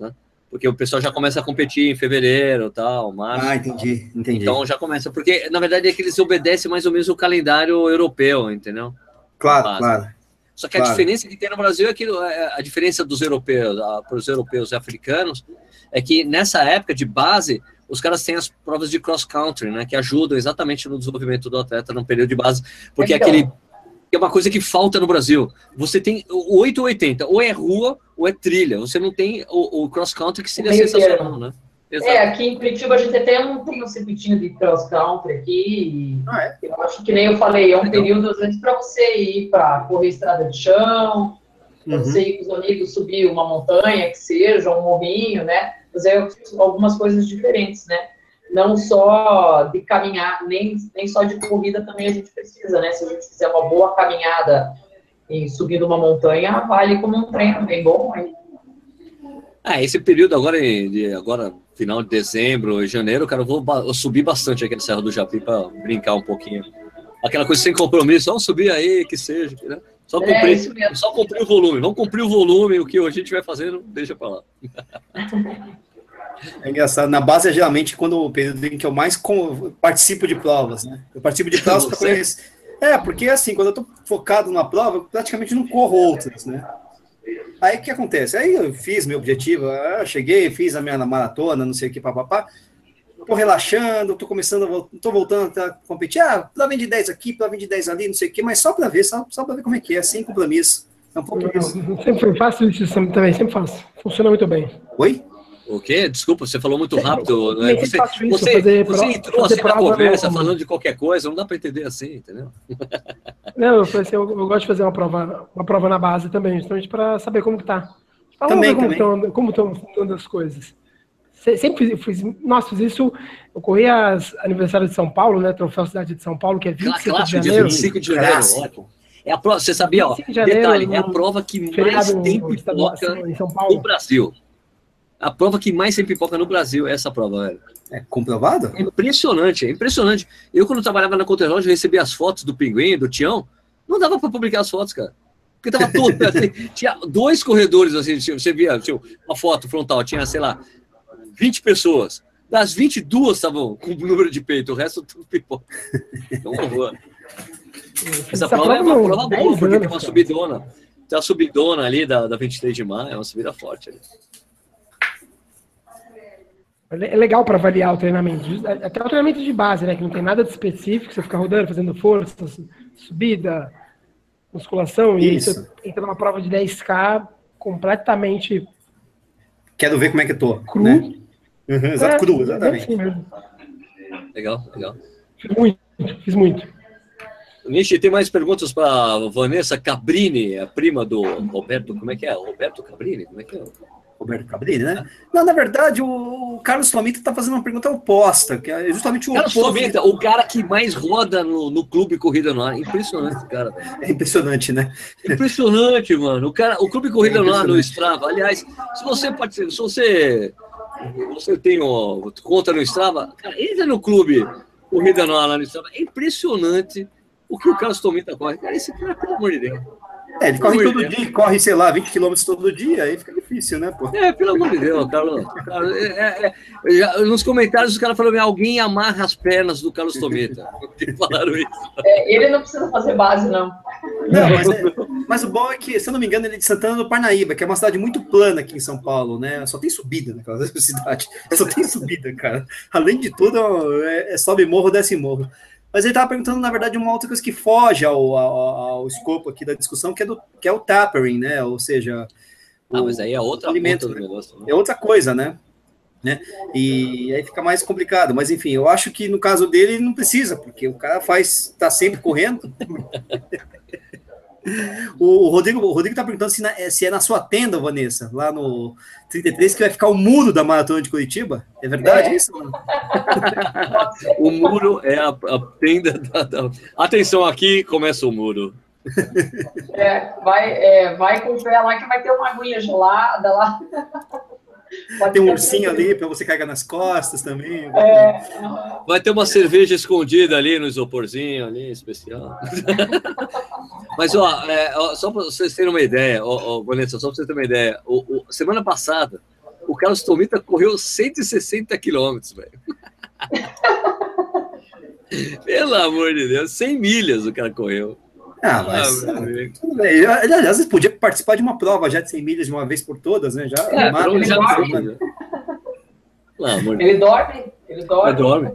né? Porque o pessoal já começa a competir em fevereiro, tal, março. Ah, entendi, tal. entendi. Então já começa, porque na verdade é que eles obedecem mais ou menos o calendário europeu, entendeu? Claro, claro. Só que claro. a diferença que tem no Brasil é que a diferença dos europeus, para os europeus e africanos, é que nessa época de base... Os caras têm as provas de cross-country, né? Que ajudam exatamente no desenvolvimento do atleta no período de base. Porque é, aquele, é uma coisa que falta no Brasil. Você tem oito ou oitenta. Ou é rua, ou é trilha. Você não tem o, o cross-country, que seria sensacional, né? Exato. É, aqui em Curitiba a gente até não tem um circuitinho de cross-country aqui. Ah, é? Eu acho que nem eu falei. É um Legal. período, às vezes, para você ir para correr estrada de chão, para uhum. você ir com os amigos subir uma montanha, que seja, um morrinho, né? Fazer algumas coisas diferentes, né? não só de caminhar, nem, nem só de corrida também a gente precisa, né? Se a gente fizer uma boa caminhada e subir uma montanha, vale como um treino bem bom, hein? Ah, esse período agora, de, agora final de dezembro, janeiro, cara, eu vou eu subir bastante aqui na Serra do Japi para brincar um pouquinho. Aquela coisa sem compromisso, vamos subir aí, que seja, né? Só cumprir, é só cumprir o volume, vamos cumprir o volume, o que a gente vai fazendo, deixa para lá. É engraçado, na base é geralmente quando o período em que eu mais com, participo de provas, né? Eu participo de provas para conhecer. É, porque assim, quando eu tô focado numa prova, eu praticamente não corro outras, né? Aí o que acontece? Aí eu fiz meu objetivo, eu cheguei, fiz a minha maratona, não sei o que, papapá. Tô relaxando, tô começando, tô voltando a competir. Ah, prova de dez aqui, prova de dez ali, não sei o que, mas só pra ver, só, só pra ver como é que é, sem compromisso. É um compromisso. Sempre foi fácil isso também, sempre faço. Funciona muito bem. Oi? O quê? Desculpa, você falou muito rápido. Né? Você, isso, você, você entrou assim na conversa, não, falando de qualquer coisa, não dá para entender assim, entendeu? Não, eu, assim, eu, eu gosto de fazer uma prova, uma prova na base também, justamente para saber como que tá. Fala também, como estão como estão as coisas. Sempre fiz, fiz, nossa, fiz isso, eu corri as aniversário de São Paulo, né, Troféu Cidade de São Paulo, que é vinte e cinco de janeiro. vinte e cinco de janeiro, ótimo. É a prova, você sabia, ó, janeiro, detalhe, é a prova que mais tem pipoca no Brasil. A prova que mais tem pipoca no Brasil é essa prova, velho. É comprovado? É impressionante, é impressionante. Eu, quando trabalhava na Contra o Relógio, recebia as fotos do Pinguim, do Tião. Não dava para publicar as fotos, cara. Porque tava todo... Tinha dois corredores, assim, você via, tinha uma foto frontal, tinha, sei lá, vinte pessoas. Das vinte e duas estavam com o número de peito, o resto tudo pipoca. Então, essa prova é uma prova boa, porque tem uma subidona. Tem uma subidona ali da, da vinte e três de maio, é uma subida forte ali. É legal para avaliar o treinamento, até o treinamento de base, né, que não tem nada de específico, você fica rodando, fazendo força, subida, musculação, e isso. Você entra numa prova de dez K completamente... Quero ver como é que eu tô, cru, né? Uhum, exato, é, cru, exatamente. É assim, legal, legal. Fiz muito, fiz muito. Nishi, tem mais perguntas para Vanessa Cabrini, a prima do Roberto, como é que é? Roberto Cabrini, como é que é? Roberto Cabrini, né? Não, na verdade, o Carlos Tomita está fazendo uma pergunta oposta, que é justamente o Carlos oposto. Tomita, o cara que mais roda no, no Clube Corrida No Ar. Impressionante, cara. É impressionante, né? Impressionante, mano. O, cara, o Clube Corrida é No Ar no Strava. Aliás, se você participa, se você, você tem ó, conta no Strava, cara, entra no Clube Corrida No Ar lá no Strava. É impressionante o que o Carlos Tomita corre. Cara, esse cara, pelo amor de Deus. É, ele corre todo dia, corre, sei lá, vinte quilômetros todo dia, aí fica difícil, né, pô? É, pelo amor de Deus, Carlos. Carlos é, é, já, nos comentários os caras falaram, alguém amarra as pernas do Carlos Tomita. Falaram isso. É, ele não precisa fazer base, não. Não, mas, é, mas o bom é que, se eu não me engano, ele é de Santana do Parnaíba, que é uma cidade muito plana aqui em São Paulo, né? Só tem subida naquela cidade. Só tem subida, cara. Além de tudo, é, é sobe morro, desce morro. Mas ele estava perguntando, na verdade, uma outra coisa que foge ao, ao, ao escopo aqui da discussão, que é, do, que é o tapering, né? Ou seja, o, ah, mas aí é outra alimento, né? Negócio, né? É outra coisa, né? né? E aí fica mais complicado. Mas, enfim, eu acho que no caso dele não precisa, porque o cara faz, está sempre correndo. O Rodrigo o Rodrigo está perguntando se, na, se é na sua tenda, Vanessa, lá no trinta e três, que vai ficar o muro da Maratona de Curitiba. É verdade é. isso? O muro é a, a tenda da, da... Atenção, aqui começa o muro. É, vai, é, vai com o pé lá que vai ter uma aguinha gelada lá. Pode Tem um ursinho ali para você carregar nas costas também. É. Vai ter uma cerveja escondida ali no isoporzinho, ali, especial. Mas, ó, é, ó só para vocês terem uma ideia, ó, ó, Vanessa, só para vocês terem uma ideia, o, o, semana passada, o Carlos Tomita correu cento e sessenta quilômetros, velho. Pelo amor de Deus, cem milhas o cara correu. Ah, mas, ah, ele, aliás, ele podia participar de uma prova já de cem milhas de uma vez por todas, né? Já, é, mata, ele, já dorme. Não, ele dorme. Ele dorme. Ele dorme.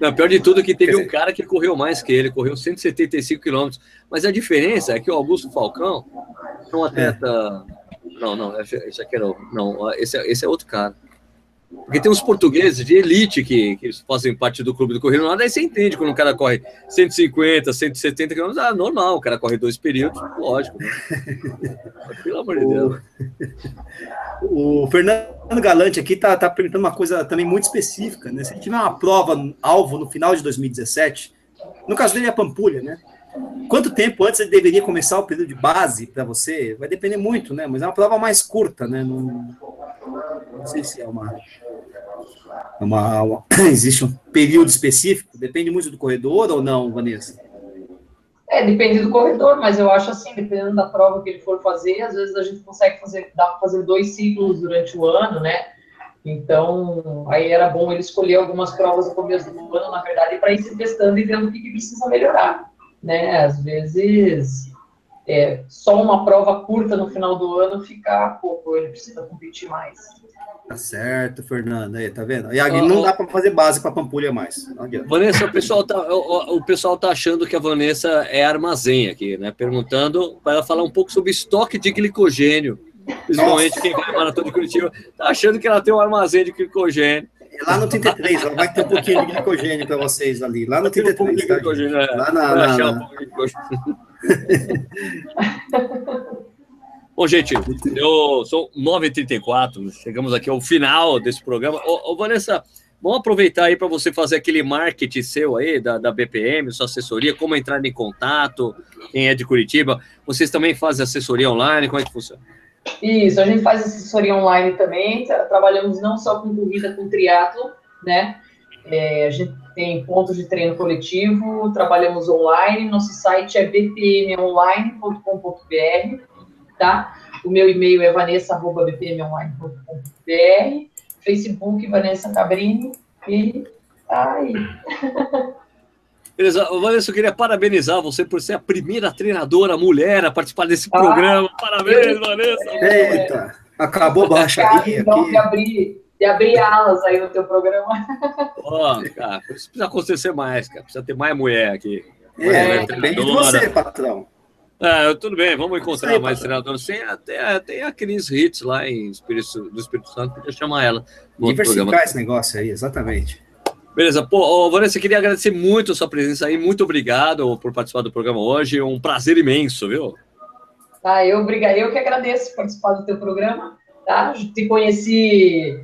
Não, pior de tudo é que teve dizer... um cara que correu mais que ele, correu cento e setenta e cinco quilômetros. Mas a diferença é que o Augusto Falcão é um atleta... É. Não, não, esse aqui era... Não, esse, esse é outro cara. Porque tem uns portugueses de elite que, que fazem parte do clube do Corrida No Ar, daí você entende quando o cara corre cento e cinquenta, cento e setenta quilômetros, ah, normal, o cara corre dois períodos, lógico. Pelo amor de Deus. O Fernando Galante aqui tá, tá perguntando uma coisa também muito específica, né? Se ele tiver uma prova-alvo no final de dois mil e dezessete, no caso dele é a Pampulha, né? Quanto tempo antes ele deveria começar o período de base para você? Vai depender muito, né? Mas é uma prova mais curta, né? Não, não sei se é uma... Uma, uma, existe um período específico? Depende muito do corredor ou não, Vanessa? É, depende do corredor, mas eu acho assim, dependendo da prova que ele for fazer, às vezes a gente consegue fazer, dá para fazer dois ciclos durante o ano, né? Então, aí era bom ele escolher algumas provas no começo do ano, na verdade, para ir se testando e vendo o que, que precisa melhorar, né? Às vezes, é, só uma prova curta no final do ano fica pouco, ele precisa competir mais. Tá certo, Fernando, aí, tá vendo? E aí, não dá para fazer base para Pampulha mais. Vanessa, o pessoal, tá, o, o pessoal tá achando que a Vanessa é armazém aqui, né? Perguntando para ela falar um pouco sobre estoque de glicogênio. Principalmente quem vai Maratona de Curitiba, tá achando que ela tem um armazém de glicogênio. Lá no trinta e três, ela vai ter um pouquinho de glicogênio para vocês ali. Lá no trinta e três, tá? Lá na... na, na... Bom, gente, eu sou nove e trinta e quatro, chegamos aqui ao final desse programa. Ô, ô Vanessa, vamos aproveitar aí para você fazer aquele marketing seu aí, da, da B P M, sua assessoria, como entrar em contato, quem é de Curitiba. Vocês também fazem assessoria online, como é que funciona? Isso, a gente faz assessoria online também, trabalhamos não só com corrida, com triatlo, né? É, a gente tem pontos de treino coletivo, trabalhamos online, nosso site é b p m online ponto com ponto b r. Tá? O meu e-mail é vanessa arroba b p m online ponto com ponto b r, Facebook Vanessa Cabrini e ai. Beleza, Vanessa, eu queria parabenizar você por ser a primeira treinadora mulher a participar desse ah, programa. Parabéns, eita, Vanessa. Eita, acabou a baixaria aqui. De abrir, de abrir alas aí no teu programa. Ó, oh, cara, isso precisa acontecer mais, cara. Precisa ter mais mulher aqui. É, é, é bem de você, patrão. Ah, tudo bem, vamos encontrar aí, mais treinadores. Tem até tem a Cris Hits lá em Espírito, do Espírito Santo, podia chamar ela. Diversificar esse negócio aí, exatamente. Beleza, pô, oh, Vanessa, eu queria agradecer muito a sua presença aí, muito obrigado por participar do programa hoje, um prazer imenso, viu? Ah, eu, obrigado, eu que agradeço por participar do teu programa, tá? Te conheci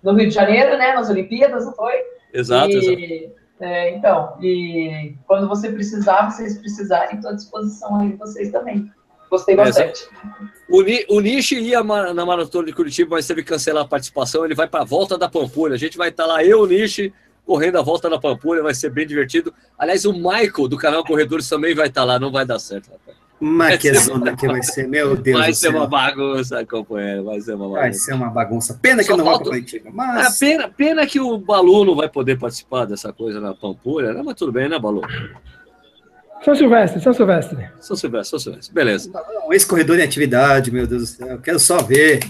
no Rio de Janeiro, né, nas Olimpíadas, não foi? Exato, e... exato. É, então, e quando você precisar, vocês precisarem, estou à disposição aí de vocês também. Gostei bastante. É, o Nishi ia na Maratona de Curitiba, mas teve que cancelar a participação, ele vai para a volta da Pampulha. A gente vai estar tá lá, eu, o Nishi, correndo a volta da Pampulha, vai ser bem divertido. Aliás, o Michael, do canal Corredores, também vai estar tá lá, não vai dar certo. Rapaz. Mas que zona que vai ser, meu Deus do céu. Vai ser uma bagunça, companheiro, vai ser uma bagunça. Vai ser uma bagunça. Pena que eu não vou para Curitiba, mas... Pena, pena que o Balu não vai poder participar dessa coisa na Pampulha, né? Mas tudo bem, né, Balu? São Silvestre, São Silvestre. São Silvestre, São Silvestre, beleza. Esse corredor em atividade, meu Deus do céu, eu quero só ver.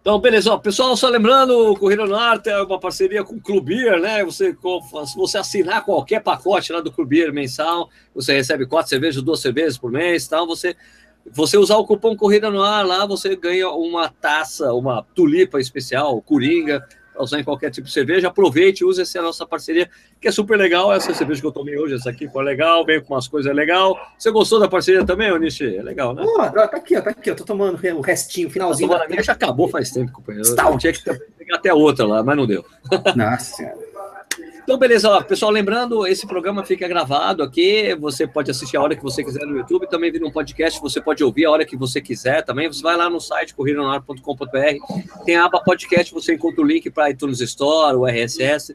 Então, beleza, ó, pessoal, só lembrando, o Corrida No Ar é uma parceria com o Clube Beer, né? Você, se você assinar qualquer pacote lá do Clube Beer mensal, você recebe quatro cervejas, duas cervejas por mês, tal. Você, você usar o cupom Corrida No Ar lá, você ganha uma taça, uma tulipa especial, coringa, usar em qualquer tipo de cerveja. Aproveite, use essa nossa parceria, que é super legal. Essa cerveja que eu tomei hoje, essa aqui foi legal, veio com umas coisas legais. Você gostou da parceria também, Onishi? É legal, né? Pô, tá aqui, ó, tá aqui, eu tô tomando o restinho, o finalzinho. A minha já acabou faz tempo, companheiro. Eu tinha que pegar até outra lá, mas não deu. Nossa. Então, beleza, ó, pessoal, lembrando, esse programa fica gravado aqui, você pode assistir a hora que você quiser no YouTube, também vira um podcast, você pode ouvir a hora que você quiser também, você vai lá no site corrida no ar ponto com ponto b r, tem a aba podcast, você encontra o link para iTunes Store, o R S S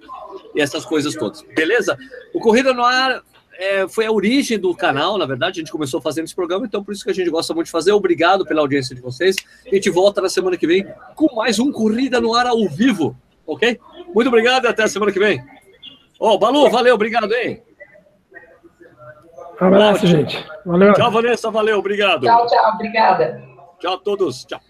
e essas coisas todas, beleza? O Corrida No Ar é, foi a origem do canal, na verdade, a gente começou fazendo esse programa, então por isso que a gente gosta muito de fazer, obrigado pela audiência de vocês, a gente volta na semana que vem com mais um Corrida No Ar ao vivo, ok? Muito obrigado e até a semana que vem. Ô, oh, Balu, valeu, obrigado, hein? Um abraço, gente. Valeu. Tchau, Vanessa, valeu, obrigado. Tchau, tchau, obrigada. Tchau a todos, tchau.